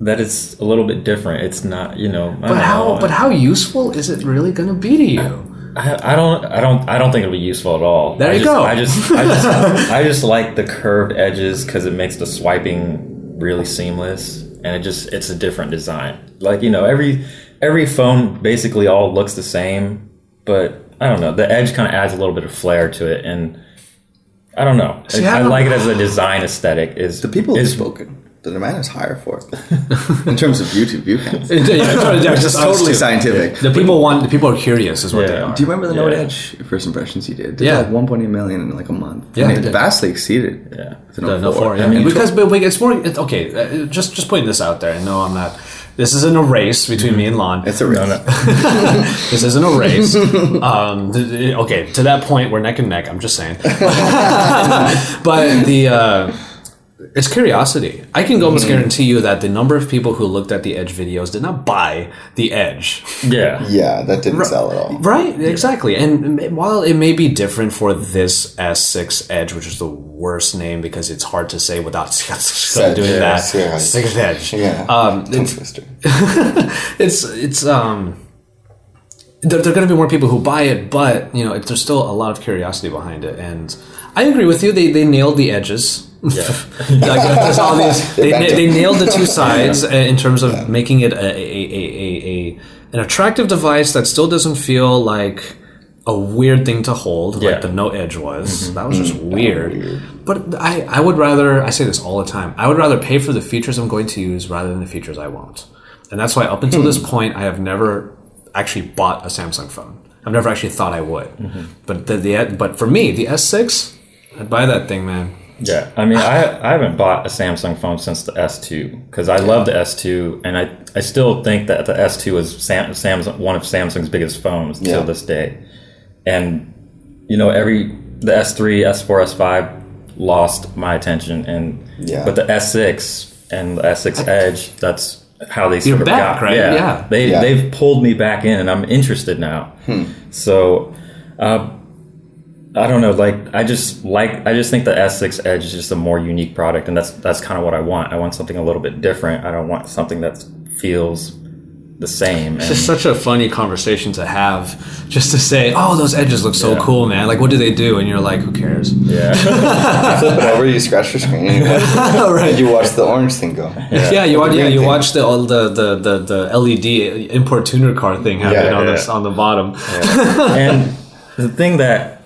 That it's a little bit different. It's not, you know. But how? Know. But how useful is it really going to be to you? I, I don't. I don't. I don't think it'll be useful at all. There I you just, go. I just. I just, I just like the curved edges because it makes the swiping really seamless, and it just it's a different design. Like you know, every every phone basically all looks the same, but I don't know. The Edge kind of adds a little bit of flair to it, and I don't know. See, I, I, I don't like know. It as a design aesthetic. Is the people is spoken. The demand is higher for it in terms of YouTube view counts. Yeah, it's just totally scientific. The people want. The people are curious, is what yeah. they are. Do you remember the yeah. Note Edge first impressions you did? Did yeah, like one point eight million in like a month. Yeah, and it did. Vastly exceeded. Yeah, the Note, the Note four. four yeah. I mean, because but it's more. It, okay, just just putting this out there. No, I'm not. This isn't a race between me and Lon. It's a race. No, no. This isn't a race. Um, okay, to that point, we're neck and neck. I'm just saying. But the. Uh, It's curiosity. I can almost mm-hmm. guarantee you that the number of people who looked at the Edge videos did not buy the Edge. Yeah. Yeah, that didn't right. sell at all. Right, yeah. Exactly. And while it may be different for this S six Edge, which is the worst name because it's hard to say without doing yeah, that. Yeah. Six Edge. Yeah. Um, it's, it's, it's, um, there, there are going to be more people who buy it, but, you know, it, there's still a lot of curiosity behind it. And I agree with you. They, they nailed the edges. Yeah, like, there's all these. They, na- they nailed the two sides yeah. in terms of yeah. making it a, a, a, a, a an attractive device that still doesn't feel like a weird thing to hold, yeah. like the Note Edge was. Mm-hmm. That was just mm-hmm. weird. weird. But I, I would rather. I say this all the time. I would rather pay for the features I'm going to use rather than the features I won't. And that's why up until this point, I have never actually bought a Samsung phone. I've never actually thought I would. Mm-hmm. But the, the but for me, the S six, I'd buy that thing, man. Yeah, I mean, I I haven't bought a Samsung phone since the S two because I love the S two, and I, I still think that the S two is Sam, Samsung one of Samsung's biggest phones yeah. till this day, and you know every the S three, S four, S five lost my attention, and yeah. but the S six and the S six Edge, that's how they sort You're of back, got right. Yeah, yeah. they yeah. they've pulled me back in, and I'm interested now. Hmm. So. Uh, I don't know, like, I just like, I just think the S six Edge is just a more unique product, and that's that's kind of what I want. I want something a little bit different. I don't want something that feels the same. It's and just such a funny conversation to have, just to say, oh, those edges look so yeah. cool, man. Like, what do they do? And you're like, who cares? Yeah. You flip it over, you scratch your screen, and you watch, right. you watch the orange thing go. Yeah, yeah you watch, yeah, you watch the, all the, the, the, the L E D import tuner card thing happen yeah, yeah, on, yeah. The, on the bottom. Yeah. And the thing that,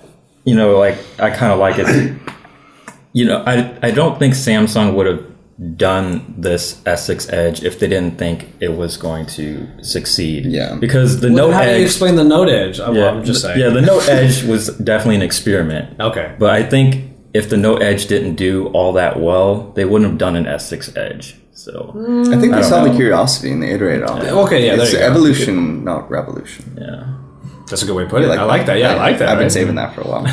you know, like, I kind of like it. You know, I I don't think Samsung would have done this S six Edge if they didn't think it was going to succeed. Yeah. Because the well, Note Edge... How do you explain the Note Edge? I'm, yeah, I'm just saying. Yeah, the Note Edge was definitely an experiment. Okay. But I think if the Note Edge didn't do all that well, they wouldn't have done an S six Edge. So I think they I saw know. the curiosity and they iterated on it. Yeah. Okay, yeah, it's there you go. Evolution, not revolution. Yeah. That's a good way to put it. Like I like that. that. Yeah, I like that. I've right? been saving that for a while. He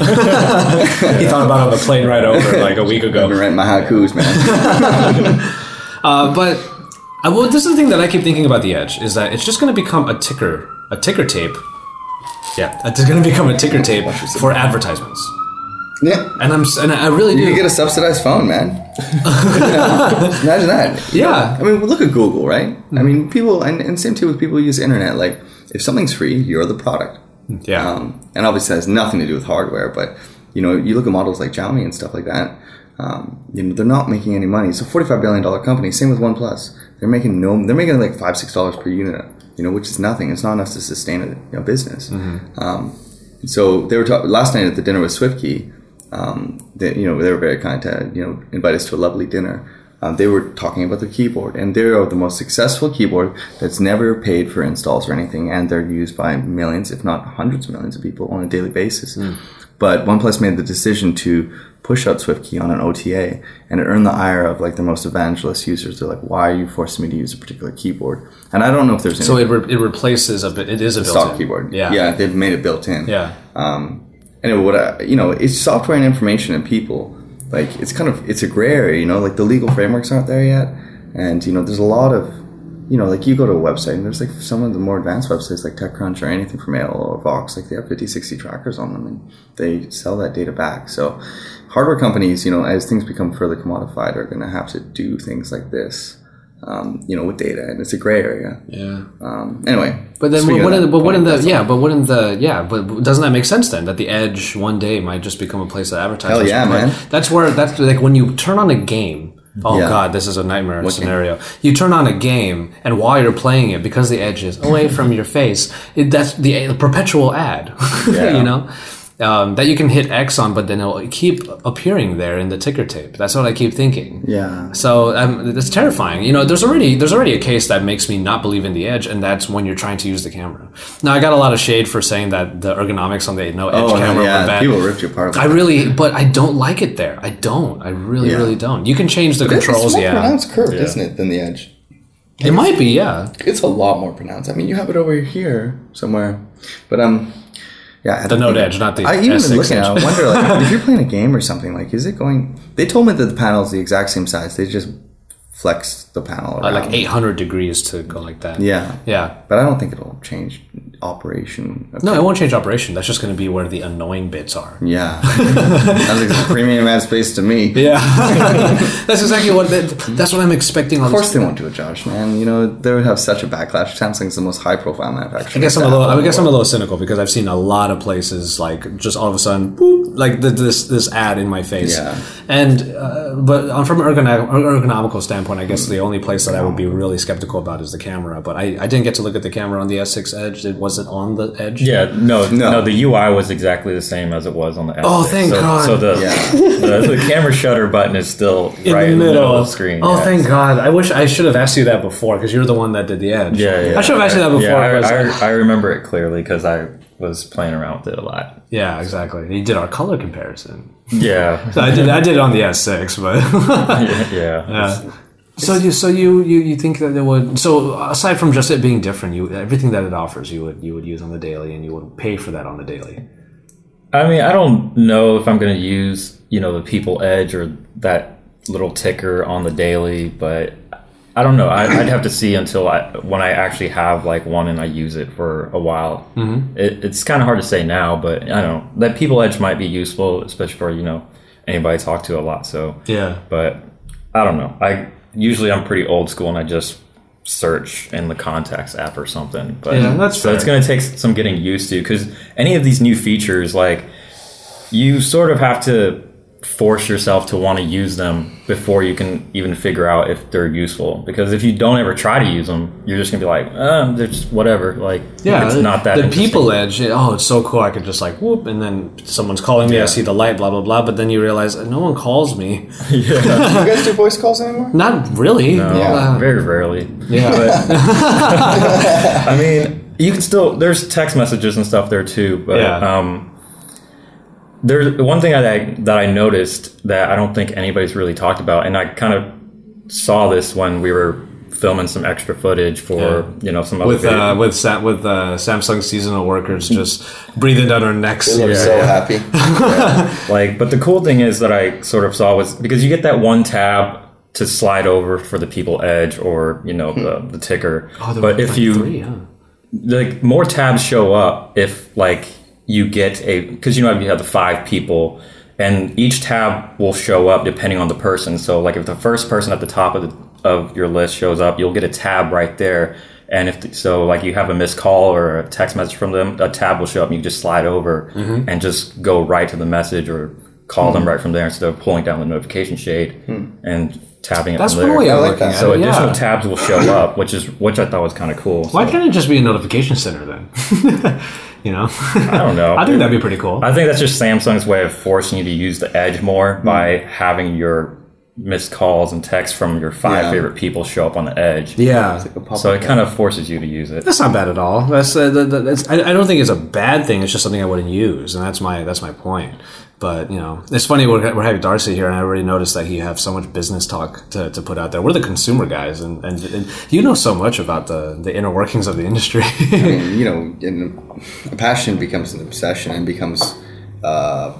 thought about it on the plane ride over like a week ago. I've been writing my haikus, man. uh, but I, well, this is the thing that I keep thinking about the Edge is that it's just going to become a ticker, a ticker tape. Yeah, it's going to become a ticker tape for advertisements. Yeah, and I'm and I really do. You can get a subsidized phone, man. Imagine that. Yeah, I mean, look at Google, right? Mm-hmm. I mean, people, and, and same too with people who use the internet. Like, if something's free, you're the product. Yeah, um, and obviously it has nothing to do with hardware, but you know, you look at models like Xiaomi and stuff like that. Um, you know, they're not making any money. So forty-five billion dollars company. Same with OnePlus. They're making no. They're making like five, six dollars per unit. You know, which is nothing. It's not enough to sustain a you know, business. Mm-hmm. Um, so they were talking last night at the dinner with SwiftKey. Um, they, you know, they were very kind to, you know, invite us to a lovely dinner. Um, they were talking about their keyboard, and they are the most successful keyboard that's never paid for installs or anything, and they're used by millions, if not hundreds of millions of people on a daily basis. Mm. But OnePlus made the decision to push out SwiftKey on an O T A, and it earned the ire of like the most evangelist users. They're like, "Why are you forcing me to use a particular keyboard?" And I don't know if there's any so it re- it replaces a bit. It is a, a built-in stock keyboard. Yeah, yeah, they've made it built in. Yeah, um, and it would uh, you know, it's software and information and people. Like it's kind of it's a gray area, you know. Like the legal frameworks aren't there yet, and you know, there's a lot of, you know, like you go to a website and there's like some of the more advanced websites like TechCrunch or anything from Mail or Vox, like they have fifty, sixty trackers on them, and they sell that data back. So hardware companies, you know, as things become further commodified, are going to have to do things like this, um, you know, with data, and it's a gray area. Yeah. Um, anyway, but then, well, what? Of the, but wouldn't the? Yeah, but wouldn't the? Yeah, but doesn't that make sense then? That the Edge one day might just become a place that advertisers. Hell yeah, man! That's where that's like when you turn on a game. Oh yeah. God, this is a nightmare what scenario. Game? You turn on a game, and while you're playing it, because the edge is away from your face, it, that's the, the perpetual ad. Yeah. You know. Um, that you can hit X on, but then it'll keep appearing there in the ticker tape. That's what I keep thinking. Yeah. So um, that's terrifying. You know, there's already there's already a case that makes me not believe in the Edge, and that's when you're trying to use the camera. Now, I got a lot of shade for saying that the ergonomics on the no Edge oh, camera yeah, were bad. People ripped you apart. I really, but I don't like it there. I don't. I really, yeah. really don't. You can change the but controls. It's more yeah. pronounced curved, yeah. isn't it, than the Edge? It it's, might be. Yeah. It's a lot more pronounced. I mean, you have it over here somewhere, but um. Yeah, the Note Edge, not the I even S six looking at it, I wonder, like, if you're playing a game or something, like, is it going... They told me that the panel's the exact same size. They just flexed the panel around. Uh, like eight hundred degrees to go like that. Yeah. Yeah. But I don't think it'll change operation. Okay. No, it won't change operation. That's just going to be where the annoying bits are. Yeah. Sounds like a premium ad space to me. Yeah. That's exactly what... They, that's what I'm expecting. On of course this. They won't do it, Josh, man. You know, they would have such a backlash. Samsung's the most high-profile manufacturer. I guess I'm a little, I guess I'm a little cynical because I've seen a lot of places, like, just all of a sudden, boop, like, the, this this ad in my face. Yeah. And... Uh, but from an ergonom- ergonomical standpoint, I guess the only place that I would be really skeptical about is the camera, but I, I didn't get to look at the camera on the S six Edge. It wasn't on the Edge. Yeah, no, no, no. The U I was exactly the same as it was on the S six. Oh, thank so, God! So the, yeah. the the camera shutter button is still in right the in the middle of the screen. Oh, yeah. Thank God! I wish I should have asked you that before because you're the one that did the Edge. Yeah, yeah. I should have asked you that before. Yeah, I, I, like, I remember it clearly because I was playing around with it a lot. Yeah, exactly. You did our color comparison. Yeah, so I did. I did it on the S six, but yeah. yeah. yeah. So you, so you, you, you think that it would? So aside from just it being different, you everything that it offers, you would you would use on the daily, and you would pay for that on the daily. I mean, I don't know if I'm going to use, you know, the People Edge or that little ticker on the daily, but I don't know. I, I'd have to see until I when I actually have like one and I use it for a while. Mm-hmm. It, it's kind of hard to say now, but I don't know. That People Edge might be useful, especially for, you know, anybody I talk to a lot. So yeah, but I don't know. I. Usually I'm pretty old school and I just search in the contacts app or something. But yeah, that's so fair. It's going to take some getting used to because any of these new features, like you sort of have to force yourself to want to use them before you can even figure out if they're useful. Because if you don't ever try to use them, you're just going to be like, uh, they're just whatever. Like, yeah, it's not that interesting. The People Edge, oh, it's so cool. I could just like, whoop, and then someone's calling me. Yeah. I see the light, blah, blah, blah. But then you realize no one calls me. Yeah. Do you guys do voice calls anymore? Not really. No, yeah. Very rarely. Yeah. But, I mean, you can still, there's text messages and stuff there too. But, yeah. um, There's one thing that I, that I noticed that I don't think anybody's really talked about, and I kind of saw this when we were filming some extra footage for yeah. you know some other with uh, with Sa- with uh, Samsung seasonal workers just breathing down our necks. They look yeah. so happy. yeah. Like, but the cool thing is that I sort of saw was because you get that one tab to slide over for the People Edge or you know the, the ticker, oh, but if like you three, huh? like more tabs show up if like. You get a because you know you have the five people, and each tab will show up depending on the person. So like if the first person at the top of the, of your list shows up, you'll get a tab right there. And if the, so, like you have a missed call or a text message from them, a tab will show up. And you just slide over mm-hmm. and just go right to the message or call mm-hmm. them right from there instead of pulling down the notification shade mm-hmm. and tapping it. That's from there. Really I like that. So yeah. additional tabs will show up, which is which I thought was kind of cool. Why so. Can't it just be a notification center then? you know? I don't know. I think that'd be pretty cool. I think that's just Samsung's way of forcing you to use the Edge more mm. by having your missed calls and texts from your five yeah. favorite people show up on the Edge. Yeah. Like so it kind of forces you to use it. That's not bad at all. That's, uh, that's I, I don't think it's a bad thing. It's just something I wouldn't use, and that's my that's my point. But, you know, it's funny, we're, we're having Darcy here, and I already noticed that you have so much business talk to, to put out there. We're the consumer guys, and, and, and you know so much about the, the inner workings of the industry. I mean, you know, in, a passion becomes an obsession and becomes, uh,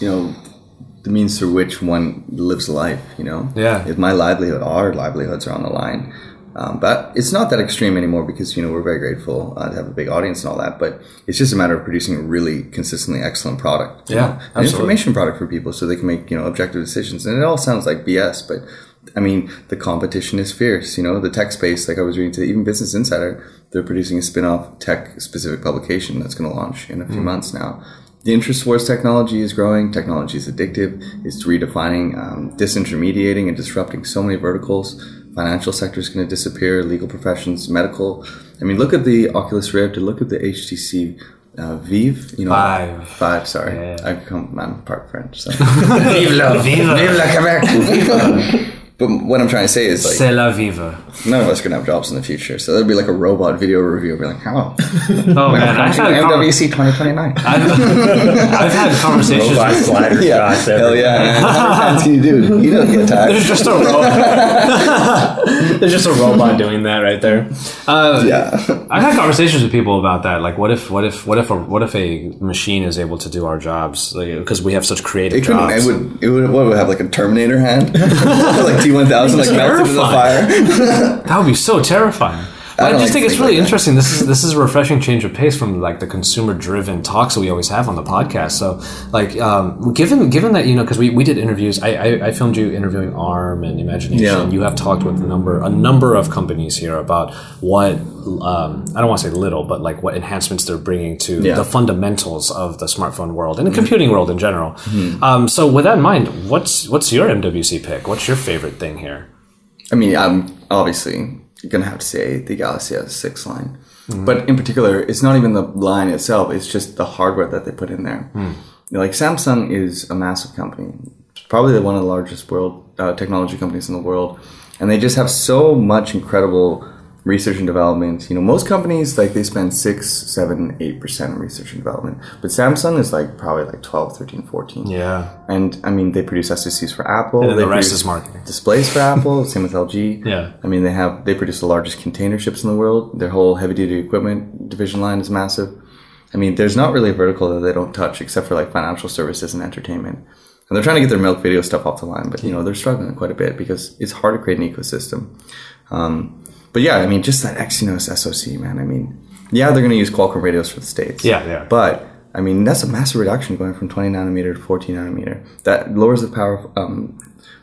you know, the means through which one lives life, you know? Yeah. If my livelihood, our livelihoods are on the line. Um, but it's not that extreme anymore because, you know, we're very grateful uh, to have a big audience and all that. But it's just a matter of producing a really consistently excellent product. Yeah, know? An information product for people so they can make, you know, objective decisions. And it all sounds like B S, but, I mean, the competition is fierce. You know, the tech space, like I was reading today, even Business Insider, they're producing a spin-off tech-specific publication that's going to launch in a few mm. months now. The interest towards technology is growing. Technology is addictive. It's redefining, um, disintermediating and disrupting so many verticals. Financial sector is going to disappear, legal professions, medical. I mean, look at the Oculus Rift and look at the H T C uh, Vive. You know, Five. Five, sorry. Yeah. I've come, I'm part French. So. Vive la, vive la. Vive la Quebec. Vive. But what I'm trying to say is, like, c'est la vive. None of us are going to have jobs in the future. So there'll be like a robot video review. I'll be like, hello. Oh, oh man. I've had M W C twenty twenty-nine. I've, I've had conversations robot with sliders. Yeah. Hell yeah. How many times can you do? You don't get tired. There's just a robot. There's just a robot doing that right there. Uh, yeah. I've had conversations with people about that. Like, what if, what if, what if, a, what if a machine is able to do our jobs? Because like, we have such creative it jobs. It would, it would, what would it have, like a Terminator hand? Like, T one thousand like melted into the fire. That would be so terrifying. But I, I just like think it's really like interesting. This is this is a refreshing change of pace from like the consumer driven talks that we always have on the podcast. So like um, given given that, you know, because we, we did interviews, I, I, I filmed you interviewing Arm and Imagination. Yeah. You have talked with a number a number of companies here about what um, I don't want to say little, but like what enhancements they're bringing to yeah. the fundamentals of the smartphone world and the computing world in general. Mm-hmm. Um, so with that in mind, what's what's your M W C pick? What's your favorite thing here? I mean, um, obviously. You're going to have to say the Galaxy S six line. Mm-hmm. But in particular, it's not even the line itself. It's just the hardware that they put in there. Mm. Like Samsung is a massive company. It's probably one of the largest world uh, technology companies in the world. And they just have so much incredible research and development. You know, most companies, like they spend six, seven, eight percent on research and development. But Samsung is like probably like twelve, thirteen, fourteen. Yeah. And I mean, they produce S O Cs for Apple. And they the rest is marketing. Displays for Apple, same with L G. Yeah. I mean, they have, they produce the largest container ships in the world. Their whole heavy duty equipment division line is massive. I mean, there's not really a vertical that they don't touch except for like financial services and entertainment. And they're trying to get their milk video stuff off the line, but you know, they're struggling quite a bit because it's hard to create an ecosystem. Um, But yeah, I mean, just that Exynos S O C, man. I mean, yeah, they're going to use Qualcomm radios for the States. Yeah, yeah. But, I mean, that's a massive reduction going from twenty nanometer to fourteen nanometer. That lowers the power um,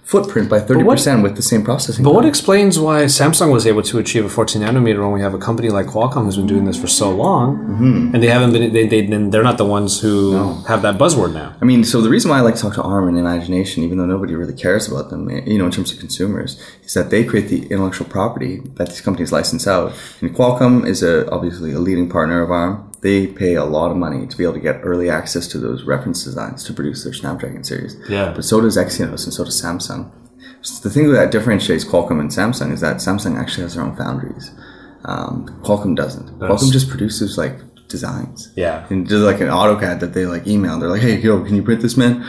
footprint by thirty percent what, with the same processing. But power. What explains why Samsung was able to achieve a fourteen nanometer when we have a company like Qualcomm who's been doing this for so long, mm-hmm. and they haven't been, they, they, they're not the ones who no. have that buzzword now. I mean, so the reason why I like to talk to Arm and Imagination, even though nobody really cares about them, you know, in terms of consumers, is that they create the intellectual property that these companies license out. And Qualcomm is a, obviously a leading partner of Arm. They pay a lot of money to be able to get early access to those reference designs to produce their Snapdragon series. Yeah. But so does Exynos and so does Samsung. So the thing that differentiates Qualcomm and Samsung is that Samsung actually has their own foundries. Um, Qualcomm doesn't. That's... Qualcomm just produces like designs. Yeah. And does like an AutoCAD that they like email. They're like, hey, yo, can you print this, man?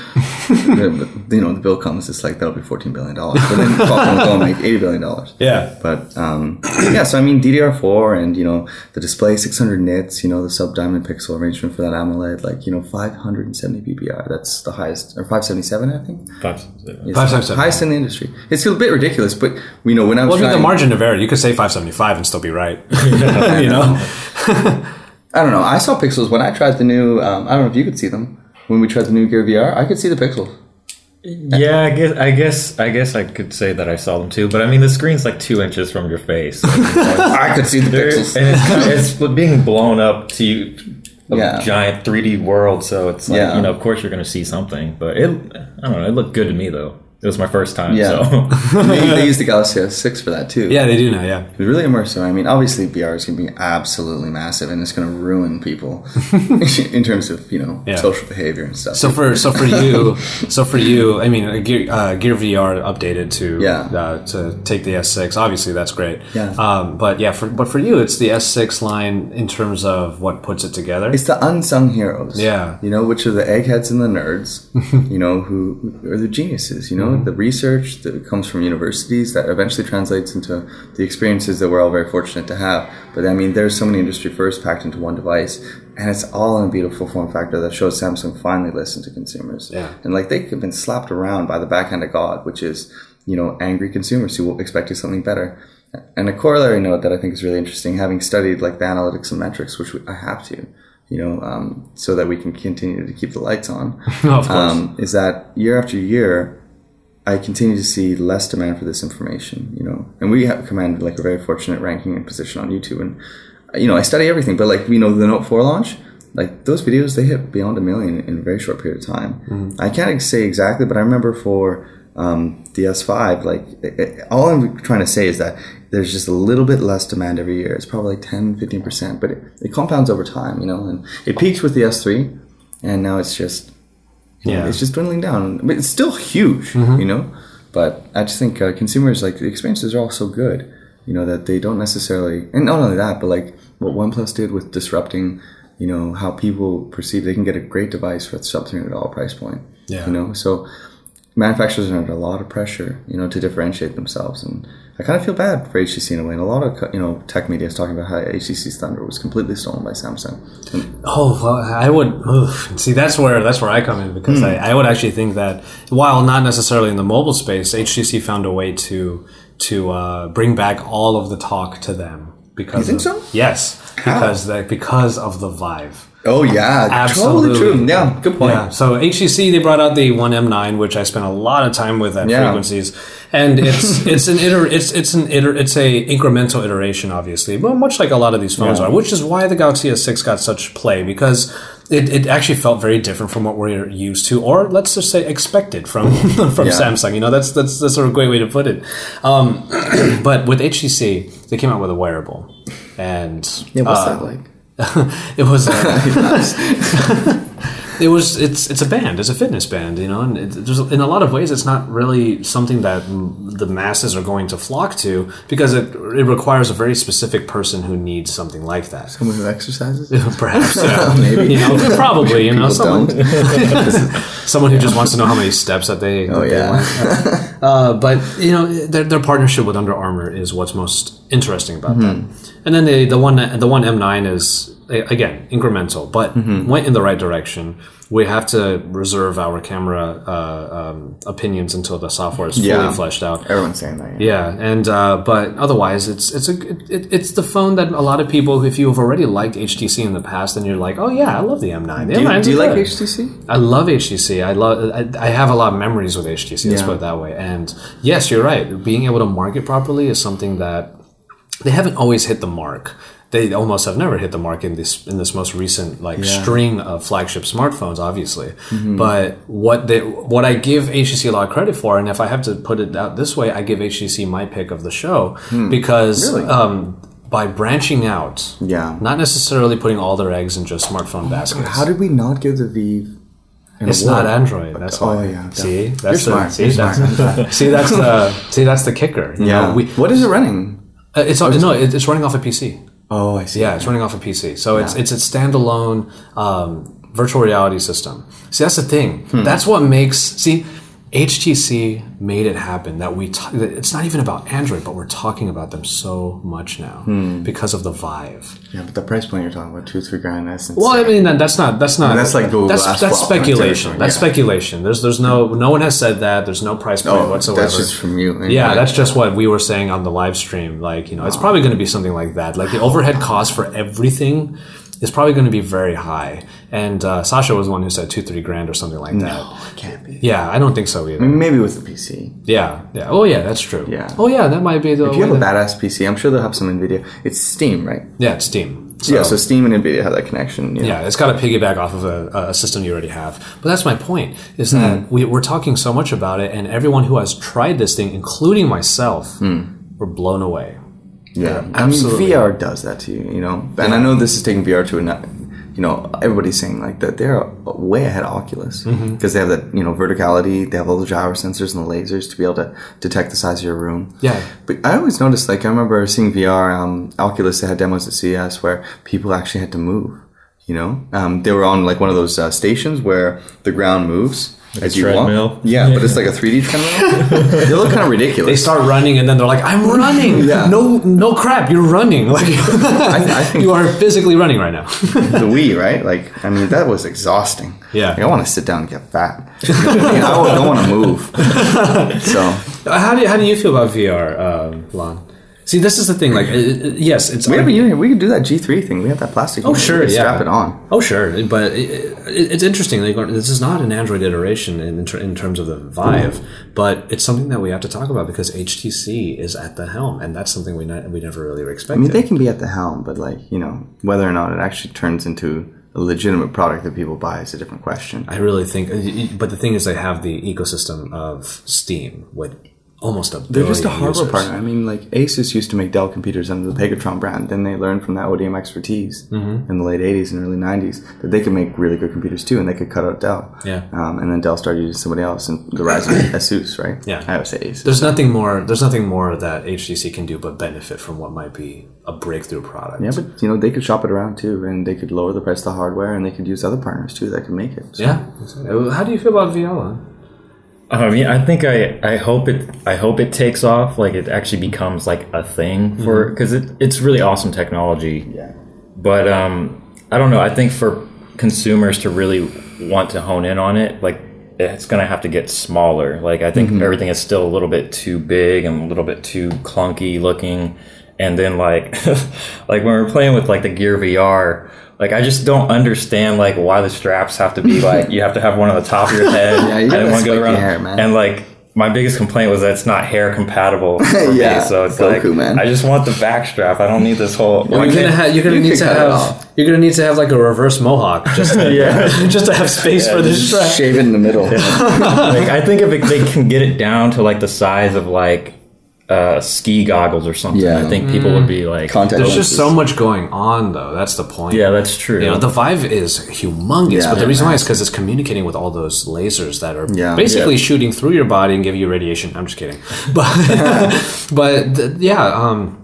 You know, the bill comes. It's like, that'll be fourteen billion dollars. But then Qualcomm will go and make eighty billion dollars. Yeah. But, um, yeah, so I mean, D D R four and, you know, the display, six hundred nits, you know, the sub-diamond pixel arrangement for that AMOLED, like, you know, five seventy p p i. That's the highest, or five seventy-seven, I think? five seventy-seven. Yes, five seventy-seven. Highest in the industry. It's a bit ridiculous, but, you know, when I was well, trying... Well, the margin of error, you could say five seventy-five and still be right. You know? I don't know. I saw pixels when I tried the new... Um, I don't know if you could see them. When we tried the new Gear V R, I could see the pixels. Yeah, I guess I guess, I guess I could say that I saw them too. But I mean, the screen's like two inches from your face. Like, I could see the pixels. And it's, it's being blown up to a yeah. giant three D world. So it's like, yeah. you know, of course you're going to see something. But it, I don't know. It looked good to me, though. It was my first time, yeah. so... they, they use the Galaxy S six for that, too. Yeah, they do now, yeah. It's really immersive. I mean, obviously, V R is going to be absolutely massive, and it's going to ruin people in terms of, you know, yeah. social behavior and stuff. So for so for you, so for you, I mean, Gear, uh, Gear V R updated to yeah. uh, to take the S six. Obviously, that's great. Yeah. Um, but, yeah, for, but for you, it's the S six line in terms of what puts it together. It's the unsung heroes. Yeah. You know, which are the eggheads and the nerds, you know, who are the geniuses, you know? The research that comes from universities that eventually translates into the experiences that we're all very fortunate to have. But I mean, there's so many industry firsts packed into one device, and it's all in a beautiful form factor that shows Samsung finally listened to consumers. Yeah. And like, they have been slapped around by the backhand of God, which is, you know, angry consumers who will expect you something better. And a corollary note that I think is really interesting, having studied like the analytics and metrics, which I have to, you know, um, so that we can continue to keep the lights on, oh, of course. Um, is that year after year, I continue to see less demand for this information, you know, and we have commanded like a very fortunate ranking and position on YouTube. And, you know, I study everything, but like, you know, the Note four launch, like those videos, they hit beyond a million in a very short period of time. Mm-hmm. I can't say exactly, but I remember for um, the S five, like it, it, all I'm trying to say is that there's just a little bit less demand every year. It's probably like ten, fifteen percent, but it, it compounds over time, you know, and it peaked with the S three, and now it's just... Yeah, it's just dwindling down. I mean, it's still huge, mm-hmm. you know. But I just think uh, consumers, like, the experiences are all so good, you know, that they don't necessarily. And not only that, but like what OnePlus did with disrupting, you know, how people perceive they can get a great device for a sub three hundred dollars price point. Yeah, you know. So manufacturers are under a lot of pressure, you know, to differentiate themselves. And I kind of feel bad for H T C in a way. And a lot of, you know, tech media is talking about how H T C's Thunder was completely stolen by Samsung. And oh, well, I would ugh. see that's where that's where I come in, because mm. I, I would actually think that while not necessarily in the mobile space, H T C found a way to to uh, bring back all of the talk to them. Because you think of, so? Yes, how? because that because of the Vive. Oh, yeah. Absolutely. Totally true. Yeah, good point. Yeah. So H T C, they brought out the One M nine, which I spent a lot of time with at yeah. Frequencies. And it's it's an iter- it's it's an iter- it's a incremental iteration, obviously, but much like a lot of these phones yeah. are, which is why the Galaxy S six got such play, because it, it actually felt very different from what we're used to, or let's just say expected from from yeah. Samsung. You know, that's that's that's sort of a great way to put it. Um, but with H T C, they came out with a wearable, and yeah, what's uh, that like? it was uh, it was it's it's a band, it's a fitness band, you know, and it, there's, in a lot of ways it's not really something that m- the masses are going to flock to, because it it requires a very specific person who needs something like that. Someone who exercises, perhaps, yeah. maybe, you know, probably, you know, someone someone who yeah. just wants to know how many steps that they. That oh they yeah. want. Uh, but you know, their their partnership with Under Armour is what's most interesting about mm-hmm. that. And then the the one the one M nine is, again, incremental, but mm-hmm. went in the right direction. We have to reserve our camera uh, um, opinions until the software is fully yeah. fleshed out. Everyone's saying that. Yeah, yeah. and uh, but otherwise, it's it's a it, it's the phone that a lot of people, if you have already liked H T C in the past, then you're like, oh yeah, I love the M nine. The do you, do you like H T C? I love H T C. I love. I, I have a lot of memories with H T C. Let's yeah. put it that way. And yes, you're right. Being able to market properly is something that they haven't always hit the mark. They almost have never hit the mark in this in this most recent like yeah. string of flagship smartphones, obviously. Mm-hmm. But what they what I give H T C a lot of credit for, and if I have to put it out this way, I give H T C my pick of the show mm. because really? um, by branching out, yeah, not necessarily putting all their eggs in just smartphone oh baskets. God, how did we not give the Vive? It's not Android. That's oh, why. Yeah, see, that's You're the, smart. See, You're that's smart. The, see, that's the see, that's the kicker. You yeah. know, we, what is it running? Uh, it's on, no, it, it's running off a P C. Oh, I see. Yeah, it's running off a P C. So yeah. it's it's a standalone um, virtual reality system. See, that's the thing. Hmm. That's what makes... See, H T C made it happen. That we t- It's not even about Android, but we're talking about them so much now hmm. because of the Vive. Yeah, but the price point you're talking about, two, three grand, that's insane. Well, I mean, that's not... That's not. I mean, that's like Google That's, Glass that's speculation. That's yeah. speculation. There's there's no... No one has said that. There's no price point oh, whatsoever. That's just from you. Yeah, right? That's just what we were saying on the live stream. Like, you know, it's oh. probably going to be something like that. Like, the overhead cost for everything... is probably going to be very high. And uh, Sasha was the one who said two, three grand or something like that. No, it can't be. Yeah, I don't think so either. I mean, maybe with the P C. Yeah, yeah. Oh, yeah, that's true. Yeah. Oh, yeah, that might be the. If you have a badass P C, I'm sure they'll have some Nvidia. It's Steam, right? Yeah, it's Steam. So, yeah, so Steam and Nvidia have that connection. Yeah, yeah, it's got to piggyback off of a, a system you already have. But that's my point, is that mm. we, we're talking so much about it, and everyone who has tried this thing, including myself, mm. were blown away. Yeah, yeah, I mean, V R does that to you, you know? And yeah. I know this is taking V R to another. You know, everybody's saying like that they're way ahead of Oculus because mm-hmm. they have that, you know, verticality. They have all the gyro sensors and the lasers to be able to detect the size of your room. Yeah. But I always noticed, like, I remember seeing V R, um, Oculus, they had demos at C E S where people actually had to move, you know? Um, they were on like one of those uh, stations where the ground moves. Like as you walk, yeah, yeah, but it's like a three D treadmill. They look kind of ridiculous. They start running and then they're like, "I'm running." Yeah. No, no crap, you're running. Like, I th- I think you are physically running right now. The Wii, right? Like, I mean, that was exhausting. Yeah, like, I want to sit down and get fat. I don't want to move. So, how do you, how do you feel about V R, um, Lon? See, this is the thing. Like, uh, yes, it's. We have a unit. We can do that G three thing. We have that plastic. Oh, sure, yeah. Strap it on. Oh, sure. But it, it, it's interesting. Like, this is not an Android iteration in in terms of the Vive, mm-hmm. but it's something that we have to talk about because H T C is at the helm, and that's something we not, we never really expected. I mean, they can be at the helm, but like you know, whether or not it actually turns into a legitimate product that people buy is a different question. I really think, but the thing is, they have the ecosystem of Steam with. Almost a billion They're just a hardware users. Partner. I mean, like, Asus used to make Dell computers under the Pegatron brand. Then they learned from that O D M expertise mm-hmm. in the late eighties and early nineties that they could make really good computers, too, and they could cut out Dell. Yeah. Um, and then Dell started using somebody else, and the rise of Asus, right? Yeah. I would say Asus. There's nothing more There's nothing more that H T C can do but benefit from what might be a breakthrough product. Yeah, but, you know, they could shop it around, too, and they could lower the price of the hardware, and they could use other partners, too, that could make it. So. Yeah. Exactly. How do you feel about V R? I mean, I think I, I hope it I hope it takes off. Like it actually becomes like a thing for because mm-hmm. it, it's really awesome technology. Yeah. But um, I don't know. I think for consumers to really want to hone in on it, like it's gonna have to get smaller. Like I think mm-hmm. everything is still a little bit too big and a little bit too clunky looking. And then like like when we're playing with like the Gear V R. Like, I just don't understand, like, why the straps have to be, like, you have to have one on the top of your head. Yeah, you and one go around. Hair, man. And, like, my biggest complaint was that it's not hair compatible for yeah, me. So it's Goku, like, man. I just want the back strap. I don't need this whole... Well, you're going ha- you you need to have... You're going to need to have, like, a reverse mohawk just to, yeah. just to have space yeah, for this strap. Shave it in the middle. Yeah. Like, I think if it, they can get it down to, like, the size of, like... Uh, ski goggles or something. Yeah. I think people mm. would be like... Contact There's lenses. Just so much going on, though. That's the point. Yeah, that's true. You know, the Vive is humongous, yeah, but the reason why is because it's communicating with all those lasers that are yeah. basically yeah. shooting through your body and giving you radiation. I'm just kidding. But, but th- yeah... Um,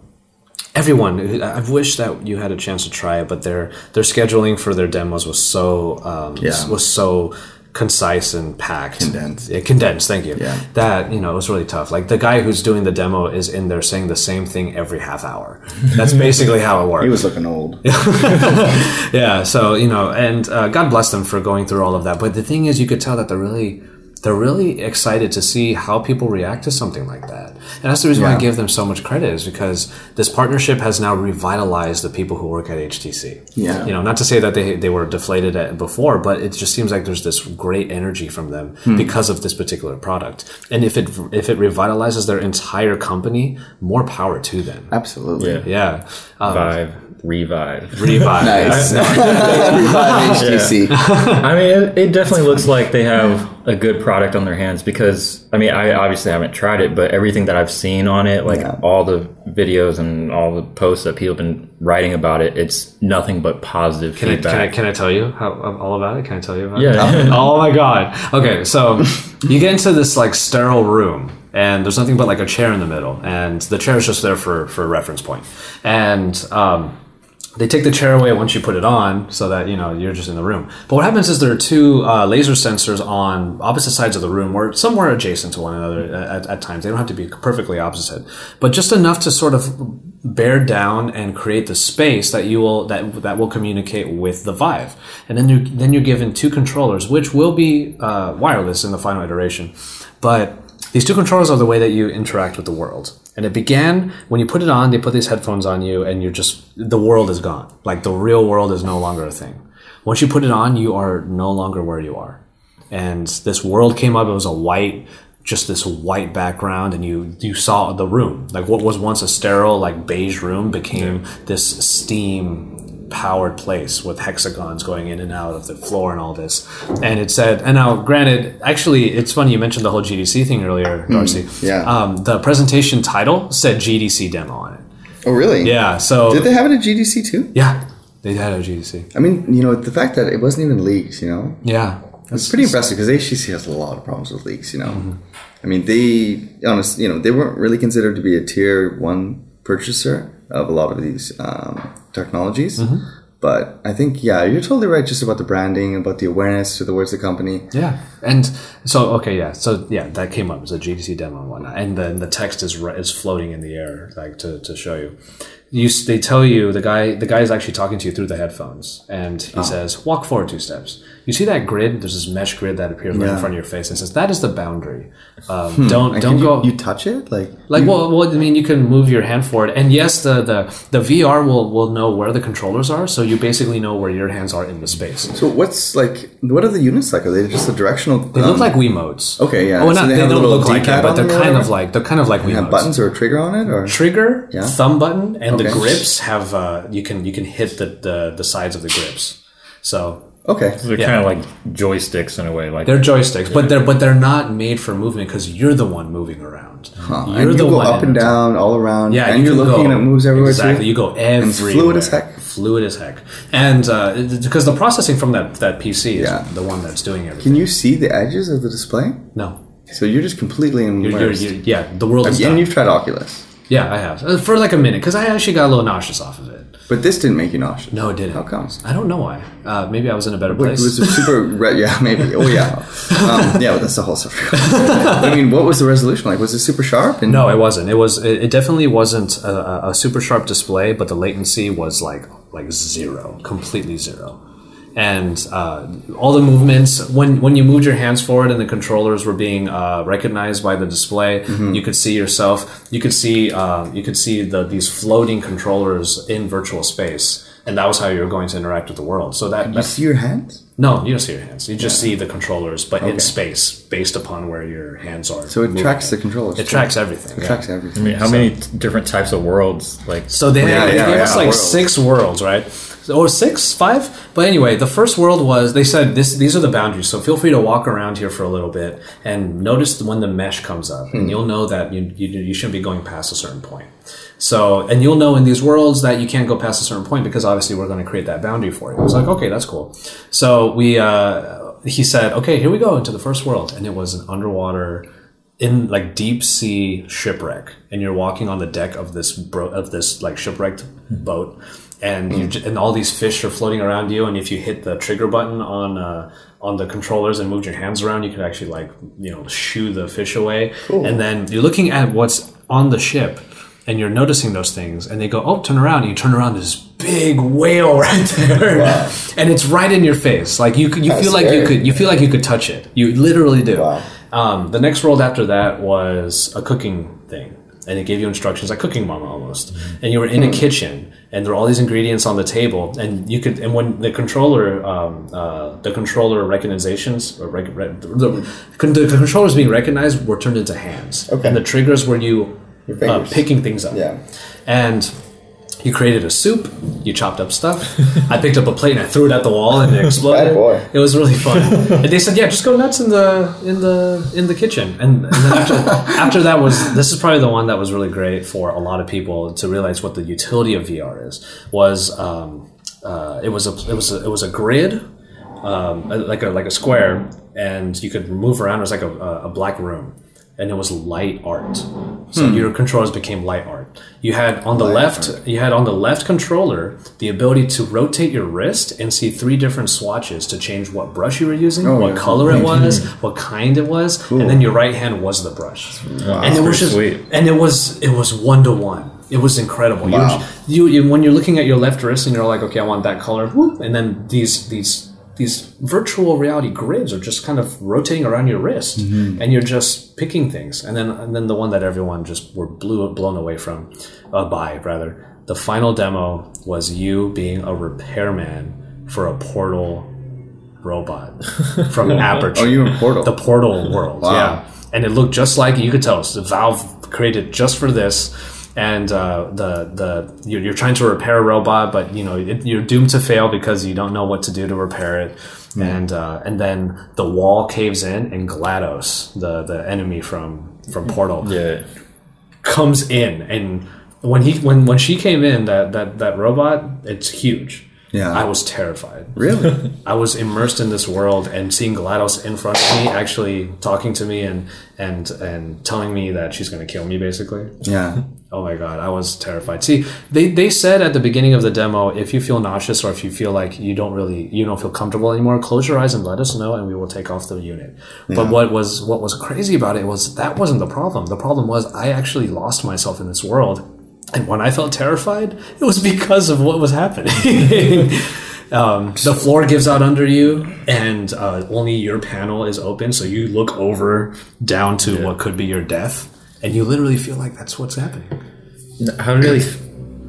Everyone, I wish that you had a chance to try it, but their their scheduling for their demos was so um, yeah. was so concise and packed, condensed. Yeah, condensed. Thank you. Yeah. That you know it was really tough. Like the guy who's doing the demo is in there saying the same thing every half hour. That's basically how it worked. He was looking old. Yeah. So you know, and uh, God bless them for going through all of that. But the thing is, you could tell that they're really. They're really excited to see how people react to something like that. And that's the reason yeah. why I give them so much credit is because this partnership has now revitalized the people who work at H T C. Yeah. You know, not to say that they they were deflated at before, but it just seems like there's this great energy from them hmm. because of this particular product. And if it if it revitalizes their entire company, more power to them. Absolutely. Yeah. yeah. Um, Vive. Revive. Revive. Nice. Revive H T C. Yeah. I mean, it, it definitely looks like they have a good product on their hands because, I mean, I obviously haven't tried it, but everything that I've seen on it, like yeah. all the videos and all the posts that people have been writing about it, it's nothing but positive can feedback. I, can, I, can I tell you how, all about it? Can I tell you about yeah. it? Yeah. Oh, my God. Okay, so you get into this, like, sterile room. And there's nothing but like a chair in the middle. And the chair is just there for, for reference point. And um, they take the chair away once you put it on so that, you know, you're just in the room. But what happens is there are two uh, laser sensors on opposite sides of the room or somewhere adjacent to one another at, at times. They don't have to be perfectly opposite. But just enough to sort of bear down and create the space that you will that that will communicate with the Vive. And then, you, then you're given two controllers, which will be uh, wireless in the final iteration. But... These two controllers are the way that you interact with the world. And it began, when you put it on, they put these headphones on you, and you're just, the world is gone. Like, the real world is no longer a thing. Once you put it on, you are no longer where you are. And this world came up, it was a white, just this white background, and you, you saw the room. Like, what was once a sterile, like, beige room became yeah. this steam-powered place with hexagons going in and out of the floor and all this. And it said, and now, granted, actually, it's funny, you mentioned the whole G D C thing earlier, Darcy. Mm, yeah. Um, the presentation title said G D C demo on it. Oh, really? Yeah, so... Did they have it at G D C, too? Yeah, they had it at G D C. I mean, you know, the fact that it wasn't even leaked, you know? Yeah. That's it's pretty impressive because H T C has a lot of problems with leaks, you know. Mm-hmm. I mean, they honestly, you know, they weren't really considered to be a tier one purchaser of a lot of these um, technologies. Mm-hmm. But I think, yeah, you're totally right just about the branding, about the awareness towards the company. Yeah. And so, okay, yeah. So, yeah, that came up. It was a G D C demo and whatnot. And then the text is is floating in the air, like, to, to show you. You, they tell you, the guy the guy is actually talking to you through the headphones, and he oh. says, walk forward two steps. You see that grid? There's this mesh grid that appears right yeah. in front of your face, and says, that is the boundary. Um, hmm. Don't and don't go. You, you touch it, like like you, well, well, I mean, you can move your hand forward, and yes, the the, the V R will, will know where the controllers are, so you basically know where your hands are in the space. So what's like? What are the units like? Are they just the directional? They um, look like Wiimotes. Okay, yeah. Oh, well, so not, they, they don't look like that, but they're kind of like they're kind of like Wiimotes. Have buttons or a trigger on it, or trigger, yeah. thumb button, and okay. the grips have uh, you can you can hit the, the, the sides of the grips, so. Okay, so they're yeah. kind of like joysticks in a way. Like they're joysticks, but they're but they're not made for movement because you're the one moving around. Huh. You're and you the go one up and down, time. all around. Yeah, and you you're looking go, and it moves everywhere. Exactly, too. You go everywhere. It's fluid as heck. Fluid as heck, and uh, because the processing from that, that P C is yeah. the one that's doing everything. Can you see the edges of the display? No. So you're just completely immersed. You're, you're, you're, yeah, the world is. And done. You've tried Oculus. Yeah, I have for like a minute because I actually got a little nauseous off of it. But this didn't make you nauseous. No, it didn't. How comes? I don't know why. Uh, maybe I was in a better place. It was a super... Re- yeah, maybe. Oh, yeah. Um, yeah, but that's the whole stuff. I mean, what was the resolution like? Was it super sharp? And- no, it wasn't. It was. It, it definitely wasn't a, a super sharp display, but the latency was like like zero, completely zero. And uh, all the movements, when, when you moved your hands forward and the controllers were being uh, recognized by the display, mm-hmm. you could see yourself, you could see uh, you could see the, these floating controllers in virtual space. And that was how you were going to interact with the world. So that, that you see your hands? No, you don't see your hands. You just yeah. see the controllers, but okay. in space, based upon where your hands are. So it moving. tracks the controllers. It too. tracks everything. It yeah. tracks everything. I mean, how so, many different types of worlds? Like so, they, yeah, they yeah, gave yeah, us yeah, like worlds. six worlds, right? Or six, five? But anyway, the first world was, they said, this, these are the boundaries, so feel free to walk around here for a little bit, and notice when the mesh comes up, and hmm. you'll know that you, you you shouldn't be going past a certain point. So, and you'll know in these worlds that you can't go past a certain point, because obviously we're going to create that boundary for you. I was like, okay, that's cool. So we, uh, he said, okay, here we go into the first world. And it was an underwater, in like deep sea shipwreck. And you're walking on the deck of this, bro- of this like shipwrecked boat. And you, mm. and all these fish are floating around you, and if you hit the trigger button on uh, on the controllers and moved your hands around, you could actually like you know shoo the fish away. Cool. And then you're looking at what's on the ship, and you're noticing those things, and they go, "Oh, turn around!" And you turn around, there's this big whale right there, wow. and it's right in your face. Like you, you That's feel like scary. you could, you feel like you could touch it. You literally do. Wow. Um, the next world after that was a cooking thing. And it gave you instructions like Cooking Mama almost. And you were in a kitchen, and there were all these ingredients on the table, and you could. And when the controller, um, uh, the controller recognitions, or rec- re- the, the controllers being recognized were turned into hands, okay. and the triggers were you uh, picking things up. Yeah. And you created a soup. You chopped up stuff. I picked up a plate and I threw it at the wall, and it exploded. Bad boy. It was really fun. And they said, "Yeah, just go nuts in the in the in the kitchen." And, and then after after that was this is probably the one that was really great for a lot of people to realize what the utility of V R is. Was um, uh, it was a it was a, it was a grid, um, like a like a square, and you could move around. It was like a, a black room. And it was light art, so hmm. your controllers became light art. You had on the light left, art. you had on the left controller the ability to rotate your wrist and see three different swatches to change what brush you were using, oh, what yeah. color it was, what kind it was, cool. and then your right hand was the brush. Wow, and it was just, sweet. and it was it was one to one. It was incredible. Wow. You, you, you when you're looking at your left wrist and you're like, okay, I want that color, whoop, and then these these. these virtual reality grids are just kind of rotating around your wrist, mm-hmm. and you're just picking things. And then, and then the one that everyone just were blew, blown away from, uh, by rather, the final demo was you being a repairman for a Portal robot from Aperture. Oh, you were in Portal? The Portal world, wow. yeah. And it looked just like, you could tell, so Valve created just for this. And uh, the the you're, you're trying to repair a robot, but you know it, you're doomed to fail because you don't know what to do to repair it. Mm-hmm. And uh, and then the wall caves in, and GLaDOS, the the enemy from, from Portal, yeah. comes in. And when he when, when she came in, that that that robot, it's huge. Yeah, I was terrified. Really? I was immersed in this world, and seeing GLaDOS in front of me, actually talking to me and and and telling me that she's going to kill me, basically. Yeah. Oh my God, I was terrified. See, they, they said at the beginning of the demo, if you feel nauseous or if you feel like you don't really, you don't feel comfortable anymore, close your eyes and let us know and we will take off the unit. Yeah. But what was, what was crazy about it was that wasn't the problem. The problem was I actually lost myself in this world. And when I felt terrified, it was because of what was happening. Um, the floor gives out under you, and uh, only your panel is open. So you look over down to yeah. what could be your death. And you literally feel like that's what's happening. How really?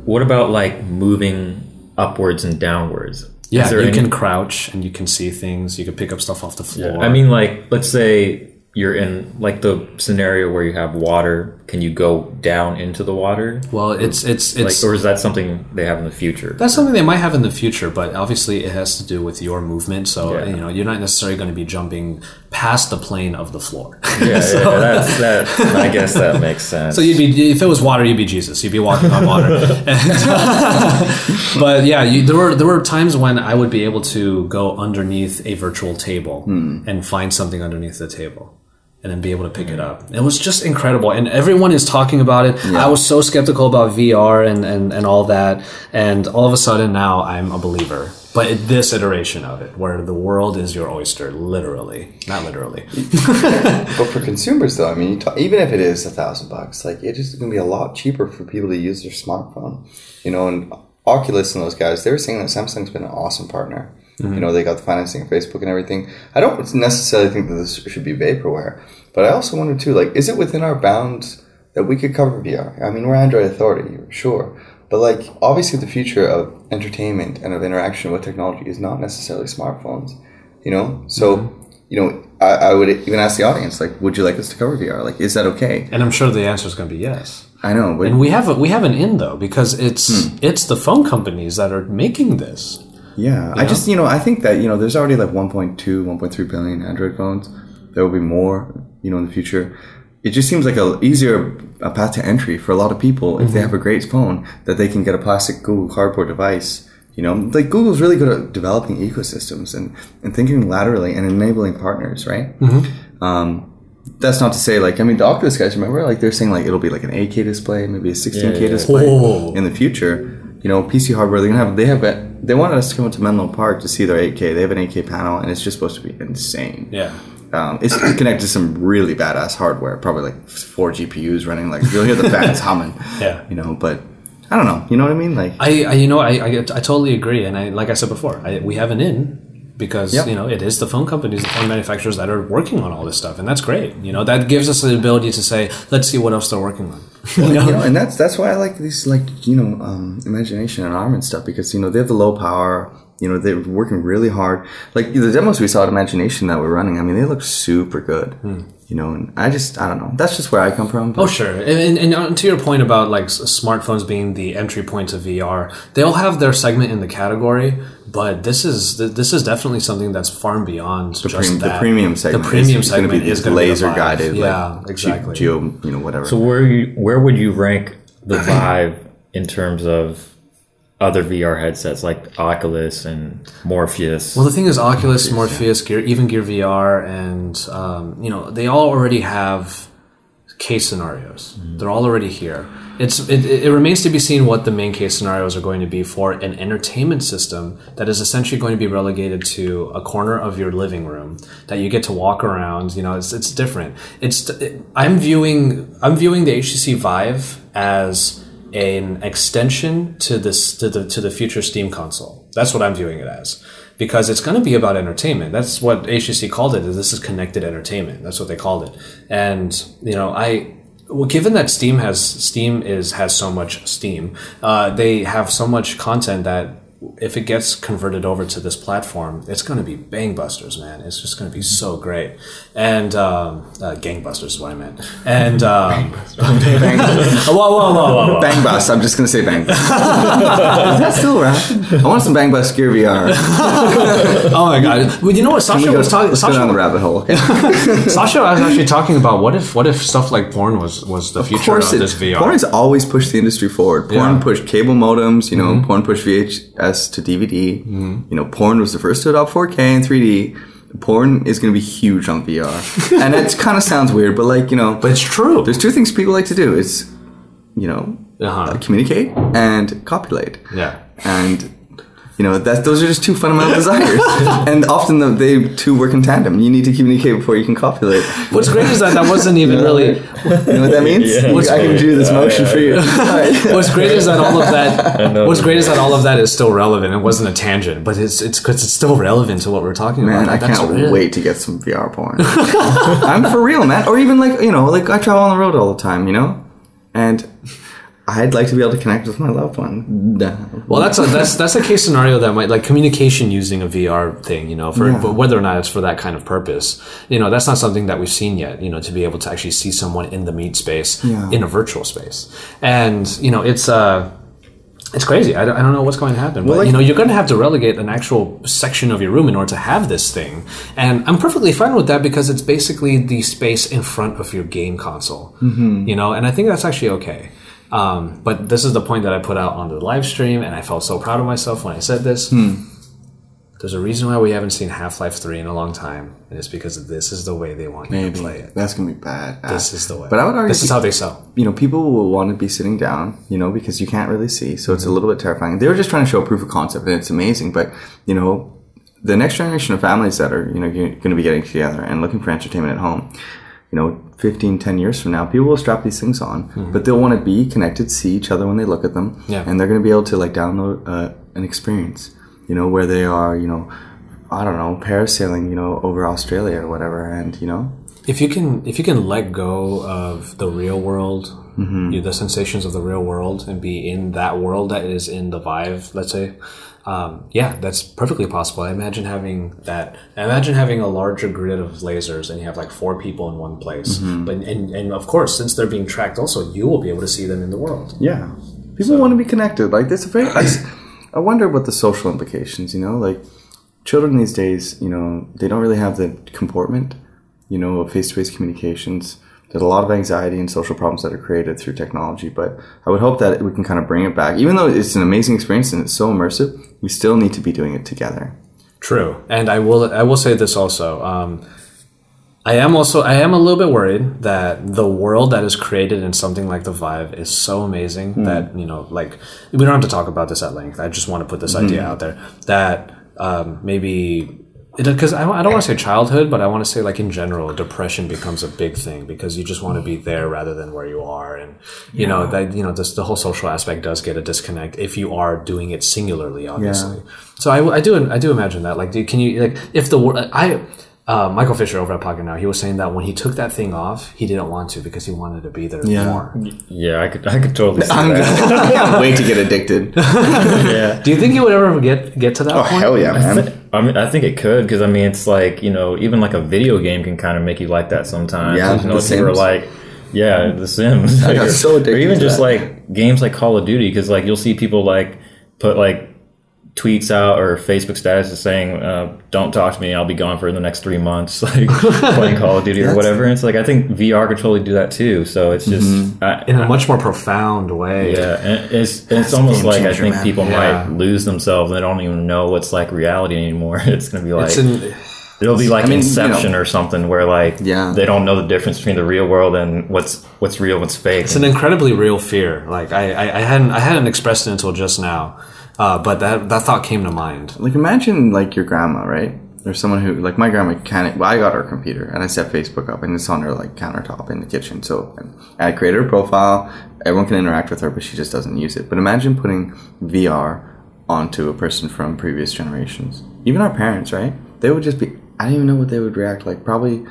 What about like moving upwards and downwards? Yeah, you any... can crouch and you can see things. You can pick up stuff off the floor. Yeah. I mean, like let's say you're in like the scenario where you have water. Can you go down into the water? Well, it's it's it's. Like, or is that something they have in the future? That's something they might have in the future, but obviously it has to do with your movement. So yeah. you know, you're not necessarily going to be jumping past the plane of the floor. Yeah, so, yeah, that's, that. I guess that makes sense. So you'd be, if it was water, you'd be Jesus. You'd be walking on water. And, uh, but yeah, you, there were there were times when I would be able to go underneath a virtual table mm. and find something underneath the table. And then be able to pick it up. It was just incredible. And everyone is talking about it. Yeah. I was so skeptical about V R and, and, and all that. And all of a sudden now I'm a believer. But it, this iteration of it, where the world is your oyster, literally. Not literally. But for consumers, though, I mean, you talk, even if it is a thousand bucks, like it is going to be a lot cheaper for people to use their smartphone. You know, and Oculus and those guys, they were saying that Samsung's been an awesome partner. Mm-hmm. You know, they got the financing of Facebook and everything. I don't necessarily think that this should be vaporware, but I also wonder too, like, is it within our bounds that we could cover V R? I mean, we're Android Authority, sure. But like, obviously the future of entertainment and of interaction with technology is not necessarily smartphones, you know? So, mm-hmm. you know, I, I would even ask the audience, like, would you like us to cover V R? Like, is that okay? And I'm sure the answer is going to be yes. I know. But and we have, a, we have an in though, because it's hmm. it's the phone companies that are making this. Yeah, yeah, I just, you know, I think that, you know, there's already like one point two, one point three billion Android phones. There will be more, you know, in the future. It just seems like a easier a path to entry for a lot of people mm-hmm. if they have a great phone that they can get a plastic Google cardboard device. You know, like Google's really good at developing ecosystems and, and thinking laterally and enabling partners, right? Mm-hmm. Um, that's not to say, like, I mean, the Oculus guys, remember? Like, they're saying, like, it'll be like an eight K display, maybe a sixteen K yeah, yeah, yeah. display Whoa. in the future. You know, P C hardware, they're gonna have, they have a, they wanted us to come up to Menlo Park to see their eight K. They have an eight K panel, and it's just supposed to be insane. Yeah. Um, it's connected to some really badass hardware, probably like four G P Us running, like you'll hear the fans humming. Yeah. You know, but I don't know. You know what I mean? Like I, I you know, I, I, I totally agree. And I, like I said before, I, we have an in. Because, yep. you know, it is the phone companies, the phone manufacturers that are working on all this stuff. And that's great. You know, that gives us the ability to say, let's see what else they're working on. Well, you know? You know, and that's that's why I like these, like, you know, um, Imagination and Arm and stuff. Because, you know, they have the low power. You know, they're working really hard. Like, the demos we saw at Imagination that we're running, I mean, they look super good. Hmm. You know, and I just, I don't know. That's just where I come from. But. Oh, sure. And, and, and to your point about, like, smartphones being the entry point to V R, they all have their segment in the category, but this is this is definitely something that's far and beyond the just pre- that. The premium segment. The premium is, segment is going to be laser-guided. Yeah, like, exactly. Geo, you know, whatever. So where you, where would you rank the Vive in terms of other V R headsets like Oculus and Morpheus? Well, the thing is Oculus, Morpheus, yeah. Gear, even Gear V R, and um, you know, they all already have case scenarios. Mm-hmm. They're all already here. It's it, it remains to be seen what the main case scenarios are going to be for an entertainment system that is essentially going to be relegated to a corner of your living room that you get to walk around. You know, it's it's different. It's it, I'm viewing I'm viewing the H T C Vive as an extension to this, to the, to the future Steam console. That's what I'm viewing it as, because it's going to be about entertainment. That's what H T C called it. This is connected entertainment. That's what they called it. And, you know, I, well, given that Steam has, Steam is, has so much Steam, uh, they have so much content that if it gets converted over to this platform, it's going to be bangbusters, man. It's just going to be so great. And, um, uh, gangbusters is what I meant. And, um, whoa, whoa, whoa, whoa, whoa. Bangbust. I'm just going to say bangbust. Is that still around? I want some bangbust Gear V R. Oh my God. Well, you know what? Sasha go, was talking, Sasha down the rabbit hole. Okay. Sasha was actually talking about what if, what if stuff like porn was, was the of future of it, this V R. Porn's always pushed the industry forward. Porn yeah. pushed cable modems, you know, mm-hmm. porn pushed V H S to D V D. Mm-hmm. You know, porn was the first to adopt four K and three D. Porn is going to be huge on V R. And it kind of sounds weird, but like, you know... But it's true. There's two things people like to do. It's, you know, uh-huh. uh, communicate and copulate. Yeah. And... You know, that those are just two fundamental desires. And often the, they two work in tandem. You need to communicate before you can copulate. What's great is that that wasn't even you know, really... You know what that means? Yeah, what's I can do this motion uh, yeah. for you. Right. What's great is that all of that... What's great is that all of that is still relevant. It wasn't a tangent, but it's it's because it's still relevant to what we're talking man, about. Man, I That's can't real. wait to get some V R porn. I'm for real, man. Or even like, you know, like I travel on the road all the time, you know? And... I'd like to be able to connect with my loved one. Well, that's a, that's that's a case scenario that might, like, communication using a V R thing, you know, for yeah. whether or not it's for that kind of purpose. You know, that's not something that we've seen yet, you know, to be able to actually see someone in the meet space, yeah. in a virtual space. And, you know, it's... Uh, It's crazy. I don't, I don't know what's going to happen. But, well, like, you know, you're going to have to relegate an actual section of your room in order to have this thing. And I'm perfectly fine with that because it's basically the space in front of your game console. Mm-hmm. You know, and I think that's actually okay. Um, but this is the point that I put out on the live stream, and I felt so proud of myself when I said this. Hmm. There's a reason why we haven't seen Half-Life three in a long time, and it's because this is the way they want Maybe. you to play it. That's going to be bad. This is the way. But I would argue this is how they sell. You know, people will want to be sitting down, you know, because you can't really see, so mm-hmm. it's a little bit terrifying. They were just trying to show proof of concept, and it's amazing. But, you know, the next generation of families that are, you know, going to be getting together and looking for entertainment at home, you know, fifteen, ten years from now, people will strap these things on, mm-hmm. but they'll want to be connected, see each other when they look at them, yeah. and they're going to be able to, like, download uh, an experience. You know, where they are, you know, I don't know, parasailing, you know, over Australia or whatever. And, you know, if you can, if you can let go of the real world, mm-hmm. you know, the sensations of the real world and be in that world that is in the Vive, let's say, um, yeah, that's perfectly possible. I imagine having that, imagine having a larger grid of lasers and you have like four people in one place. Mm-hmm. But, and, and of course, since they're being tracked also, you will be able to see them in the world. Yeah. People so. want to be connected. Like, that's a very... I wonder what the social implications, you know, like children these days, you know, they don't really have the comportment, you know, of face-to-face communications. There's a lot of anxiety and social problems that are created through technology, but I would hope that we can kind of bring it back. Even though it's an amazing experience and it's so immersive, we still need to be doing it together. True. And I will, I will say this also. Um, I am also I am a little bit worried that the world that is created in something like the Vive is so amazing mm. that, you know, like, we don't have to talk about this at length. I just want to put this mm-hmm. idea out there that um, maybe... Because I, I don't want to say childhood, but I want to say, like, in general, depression becomes a big thing because you just want to be there rather than where you are. And, you yeah. know, that, you know, this, the whole social aspect does get a disconnect if you are doing it singularly, obviously. Yeah. So I, I do I do imagine that. Like, do, can you... Like, if the... I... Uh, Michael Fisher over at Pocket Now, he was saying that when he took that thing off, he didn't want to because he wanted to be there yeah. more. Yeah, I could, I could totally see I'm that. I can't wait to get addicted. yeah. Do you think you would ever get get to that oh, point? Oh, hell yeah, man. I, th- I mean, I think it could because, I mean, it's like, you know, even like a video game can kind of make you like that sometimes. Yeah, you know, the people are like, yeah, The Sims. I got so addicted. Or even to just that. Like games like Call of Duty because, like, you'll see people like put like tweets out or Facebook statuses saying uh, don't talk to me, I'll be gone for the next three months, like playing Call of Duty or whatever. And it's like, I think V R could totally do that too, so it's just mm-hmm. I, in a much more profound way. Yeah, and it's and it's almost like changer, I think man. people yeah. might lose themselves and they don't even know what's like reality anymore. It's gonna be like it's in, it'll be like I mean, Inception, you know, or something where like yeah. they don't know the difference between the real world and what's what's real, what's fake. It's an incredibly real fear. Like I, I, I hadn't I hadn't expressed it until just now. Uh, but that that thought came to mind. Like, imagine, like, your grandma, right? There's someone who, like, my grandma can't, well, I got her computer and I set Facebook up and it's on her, like, countertop in the kitchen. So I created her profile. Everyone can interact with her, but she just doesn't use it. But imagine putting V R onto a person from previous generations. Even our parents, right? They would just be, I don't even know what they would react like. Probably,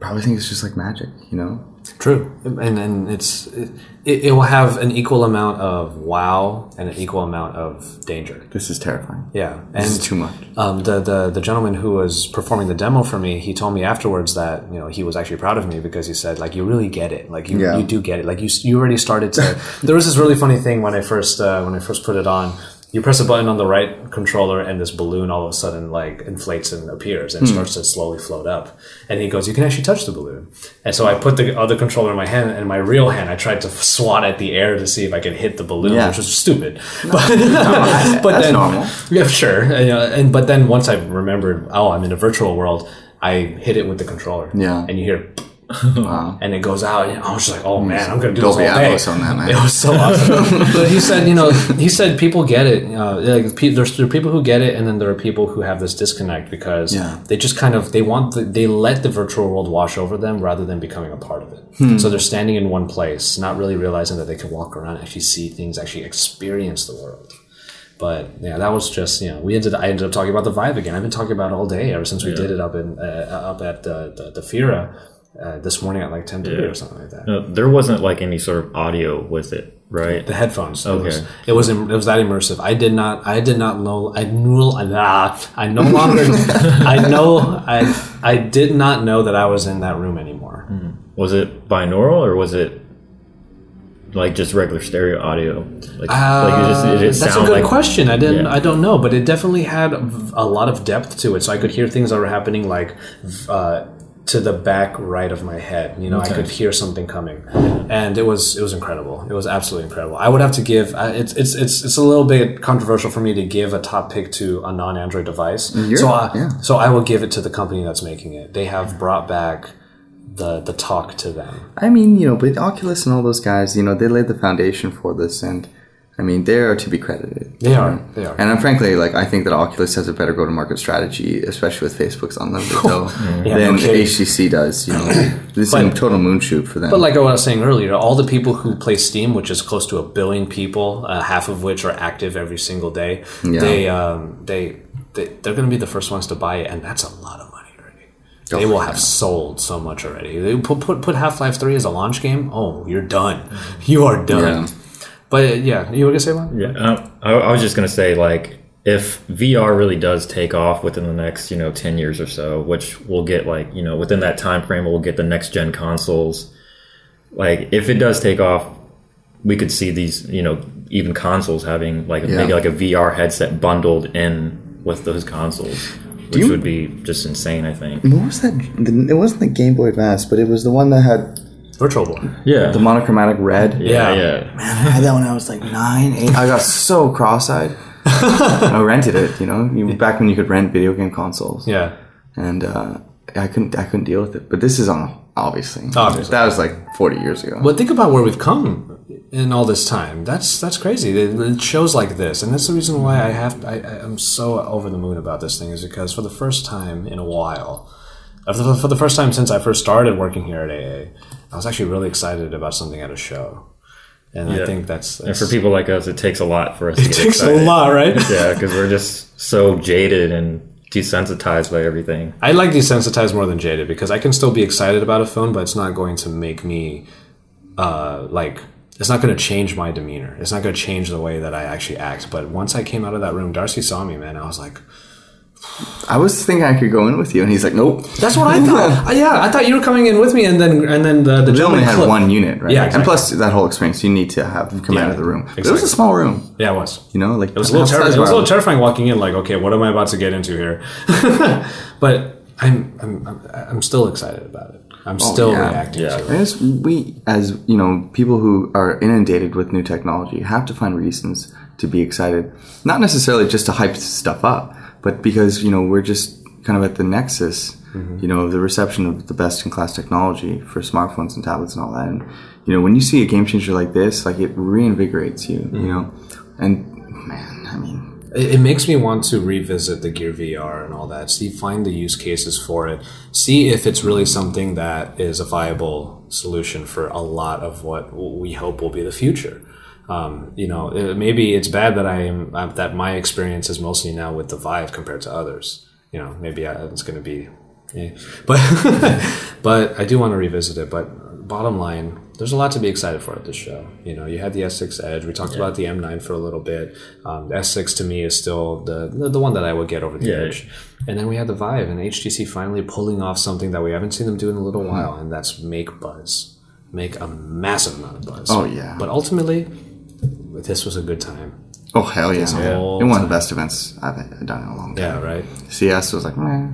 probably think it's just like magic, you know? True. And and it's it, it will have an equal amount of wow and an equal amount of danger. This is terrifying. Yeah. And this is too much. Um, the, the, the gentleman who was performing the demo for me, he told me afterwards that, you know, he was actually proud of me because he said, like, you really get it. Like, you, yeah. you do get it. Like, you you already started to... There was this really funny thing when I first uh, when I first put it on. You press a button on the right controller and this balloon all of a sudden like inflates and appears and mm. starts to slowly float up. And he goes, you can actually touch the balloon. And so I put the other controller in my hand and my real hand, I tried to swat at the air to see if I could hit the balloon, yeah. which was stupid. No, but, no, but that's then, normal. Yeah, sure. And, uh, and, but then once I remembered, oh, I'm in a virtual world, I hit it with the controller. Yeah. And you hear... Wow. And it goes out, and I was just like, "Oh man, I'm gonna do Dolby this all day." On that, man. It was so awesome. But he said, you know, he said people get it. Uh, like, pe- there's there are people who get it, and then there are people who have this disconnect because yeah. they just kind of they want the, they let the virtual world wash over them rather than becoming a part of it. Hmm. So they're standing in one place, not really realizing that they can walk around, actually see things, actually experience the world. But yeah, that was just, you know, we ended. I ended up talking about the Vive again. I've been talking about it all day ever since we yeah. did it up in uh, up at the the, the Fira. Uh, this morning at like ten thirty yeah. or something like that. No, there wasn't like any sort of audio with it, right? The headphones. Okay. It was it was, it was that immersive. I did not. I did not know. I knew. Ah, I no longer. I know. I I did not know that I was in that room anymore. Mm-hmm. Was it binaural or was it like just regular stereo audio? Like, uh, like it just, it just that's sound a good like, question. I didn't. Yeah. I don't know, but it definitely had a lot of depth to it. So I could hear things that were happening, like. Uh, to the back right of my head, you know, okay. I could hear something coming, and it was it was incredible. It was absolutely incredible. I would have to give uh, it's it's it's it's a little bit controversial for me to give a top pick to a non-Android device. You're, so I, yeah. so I will give it to the company that's making it. They have brought back the the talk to them. I mean, you know, but Oculus and all those guys, you know, they laid the foundation for this, and I mean, they are to be credited. They are. They are. And I'm, frankly, like, I think that Oculus has a better go-to-market strategy, especially with Facebook's unlimited though, yeah, than no H T C does. You know, this but, is a total moonshoot for them. But like I was saying earlier, all the people who play Steam, which is close to a billion people, uh, half of which are active every single day, yeah. they, um, they they they're going to be the first ones to buy it, and that's a lot of money. They will have sold so much already. They put put, put Half-Life three as a launch game. Oh, you're done. You are done. Yeah. But yeah, you were gonna say one? Yeah, um, I, I was just gonna say, like, if V R really does take off within the next, you know, ten years or so, which we'll get, like, you know, within that time frame, we'll get the next gen consoles. Like, if it does take off, we could see these, you know, even consoles having like yeah. maybe like a V R headset bundled in with those consoles, which you, would be just insane. I think. What was that? It wasn't the Game Boy Advance, but it was the one that had. Virtual Boy. Yeah. The monochromatic red. Yeah, yeah. Man, I had that when I was like nine, eight. I got so cross-eyed. I rented it, you know, back when you could rent video game consoles. Yeah. And uh, I couldn't I couldn't deal with it. But this is on, obviously. Obviously. That was like forty years ago. But think about where we've come in all this time. That's that's crazy. It shows like this. And that's the reason why I have I, I'm so over the moon about this thing is because for the first time in a while, for the first time since I first started working here at A A, I was actually really excited about something at a show. And yeah. I think that's, that's... And for people like us, it takes a lot for us to get excited. It takes a lot, right? Yeah, because we're just so jaded and desensitized by everything. I like desensitized more than jaded because I can still be excited about a film, but it's not going to make me, uh, like... It's not going to change my demeanor. It's not going to change the way that I actually act. But once I came out of that room, Darcy saw me, man. I was like... I was thinking I could go in with you, and he's like, "Nope." That's what I thought. Yeah, I thought you were coming in with me, and then and then the, the they only had clip. One unit, right? Yeah, exactly. And plus that whole experience, you need to have come yeah, out of the room. Exactly. It was a small room. Yeah, it was. You know, like it was a little, terri- it was a little terrifying walking in. Like, okay, what am I about to get into here? But I'm I'm I'm still excited about it. I'm oh, still yeah. reacting yeah. to it. We, as you know, people who are inundated with new technology, have to find reasons to be excited, not necessarily just to hype stuff up. But because, you know, we're just kind of at the nexus, mm-hmm. you know, of the reception of the best-in-class technology for smartphones and tablets and all that. And, you know, when you see a game changer like this, like, it reinvigorates you, mm-hmm. you know. And, man, I mean, It makes me want to revisit the Gear V R and all that, see, find the use cases for it, see if it's really something that is a viable solution for a lot of what we hope will be the future. Um, you know, it, maybe it's bad that I am, that my experience is mostly now with the Vive compared to others. You know, maybe I, it's going to be, eh. but, but I do want to revisit it. But bottom line, there's a lot to be excited for at this show. You know, you had the S six Edge. We talked yeah. about the M nine for a little bit. Um, the S six to me is still the the one that I would get over the yeah. Edge. And then we had the Vive and H T C finally pulling off something that we haven't seen them do in a little mm-hmm. while, and that's make buzz. Make a massive amount of buzz. Oh, yeah. But ultimately, this was a good time. Oh, hell yeah. yeah. It was one of the best events I've done in a long time. Yeah, right. C S was like, meh. I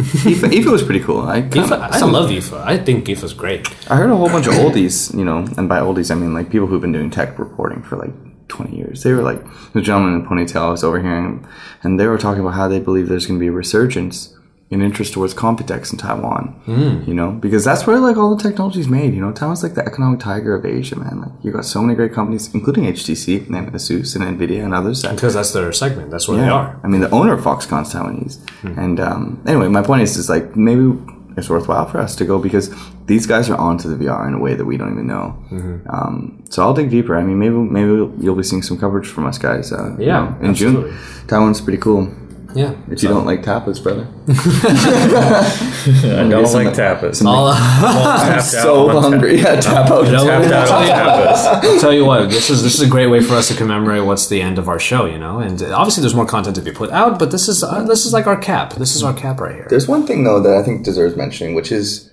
F A, I F A was pretty cool. I, kinda, I, I love I F A. I think I F A's great. I heard a whole bunch of oldies, you know, and by oldies I mean like people who've been doing tech reporting for like twenty years. They were like, the gentleman in the ponytail I was overhearing, and they were talking about how they believe there's going to be a resurgence in interest towards Computex in Taiwan, mm. you know, because that's where like all the technology's made. You know, Taiwan's like the economic tiger of Asia, man. Like you got so many great companies, including H T C and Asus and Nvidia and others. Because that's their segment. That's where yeah. they are. I mean, the owner of Foxconn's Taiwanese. Mm. And um, anyway, my point is, is like maybe it's worthwhile for us to go because these guys are onto the V R in a way that we don't even know. Mm-hmm. Um, so I'll dig deeper. I mean, maybe maybe you'll be seeing some coverage from us guys. Uh, yeah, you know, in absolutely. June, Taiwan's pretty cool. Yeah. If you so. don't like tapas, brother. I don't like tapas. All, uh, I'm so out hungry. Tap- yeah, tap out. Tapas. I'll tell you what, this is this is a great way for us to commemorate what's the end of our show, you know? And obviously there's more content to be put out, but this is uh, this is like our cap. This is our cap right here. There's one thing though that I think deserves mentioning, which is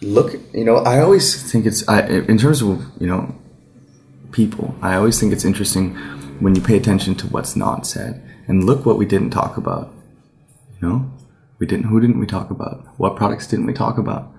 look, you know, I always think it's I in terms of, you know, people, I always think it's interesting when you pay attention to what's not said. And look what we didn't talk about, you know? We didn't, who didn't we talk about? What products didn't we talk about,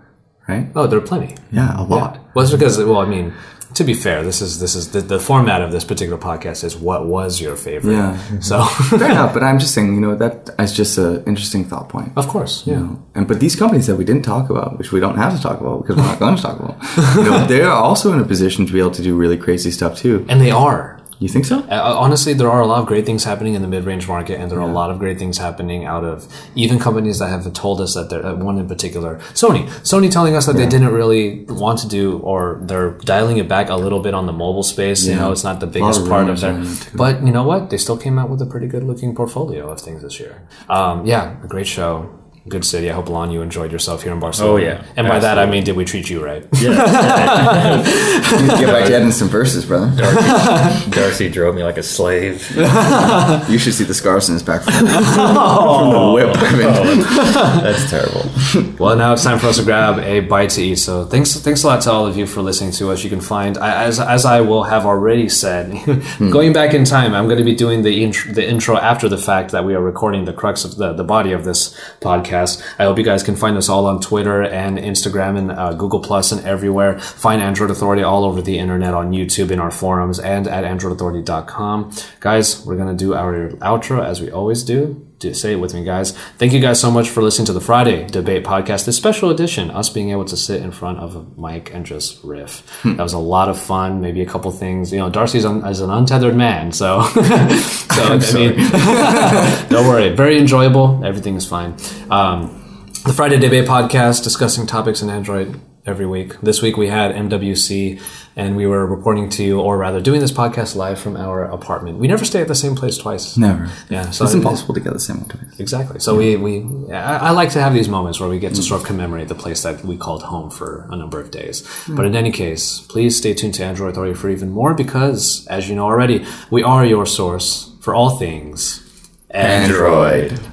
right? Oh, there are plenty. Yeah, a lot. Yeah. Well, it's because, well, I mean, to be fair, this is, this is the, the format of this particular podcast is what was your favorite. Yeah. So. Fair enough, but I'm just saying, you know, that is just an interesting thought point. Of course. Yeah. You know? And, but these companies that we didn't talk about, which we don't have to talk about because we're not going to talk about, you know, they are also in a position to be able to do really crazy stuff too. And they are. You think so? Uh, honestly, there are a lot of great things happening in the mid-range market, and there are yeah. a lot of great things happening out of even companies that have told us that they're, uh, one in particular, Sony. Sony telling us that yeah. they didn't really want to do, or they're dialing it back a little bit on the mobile space. Yeah. You know, it's not the biggest part of their... But you know what? They still came out with a pretty good-looking portfolio of things this year. Um, yeah, a great show. Good city. I hope, Lon, you enjoyed yourself here in Barcelona. Oh, yeah. And by Absolutely. that, I mean, did we treat you right? Yeah. You need to get back to adding some verses, brother. Darcy, Darcy drove me like a slave. You should see the scars in his back from, oh, from the whip. I mean. oh, that's terrible. Well, now it's time for us to grab a bite to eat. So thanks thanks a lot to all of you for listening to us. You can find, as as I will have already said, hmm. going back in time, I'm going to be doing the, int- the intro after the fact that we are recording the crux of the, the body of this podcast. I hope you guys can find us all on Twitter and Instagram and uh, Google Plus and everywhere. Find Android Authority all over the internet, on YouTube, in our forums, and at android authority dot com. Guys, we're going to do our outro as we always do. do. Say it with me, guys. Thank you guys so much for listening to the Friday Debate Podcast, this special edition, us being able to sit in front of a mic and just riff. Hmm. That was a lot of fun. Maybe a couple things. You know, Darcy's un- is an untethered man, so... so I mean, don't worry. Very enjoyable. Everything is fine. Um, the Friday Debate Podcast, discussing topics in Android every week. This week we had M W C, and we were reporting to you, or rather doing this podcast live from our apartment. We never stay at the same place twice. Never. Yeah, so it's impossible to get the same one twice. Exactly. So yeah. we, we I, I like to have these moments where we get to sort of commemorate the place that we called home for a number of days. Mm. But in any case, please stay tuned to Android Authority for even more, because, as you know already, we are your source for all things Android. Android.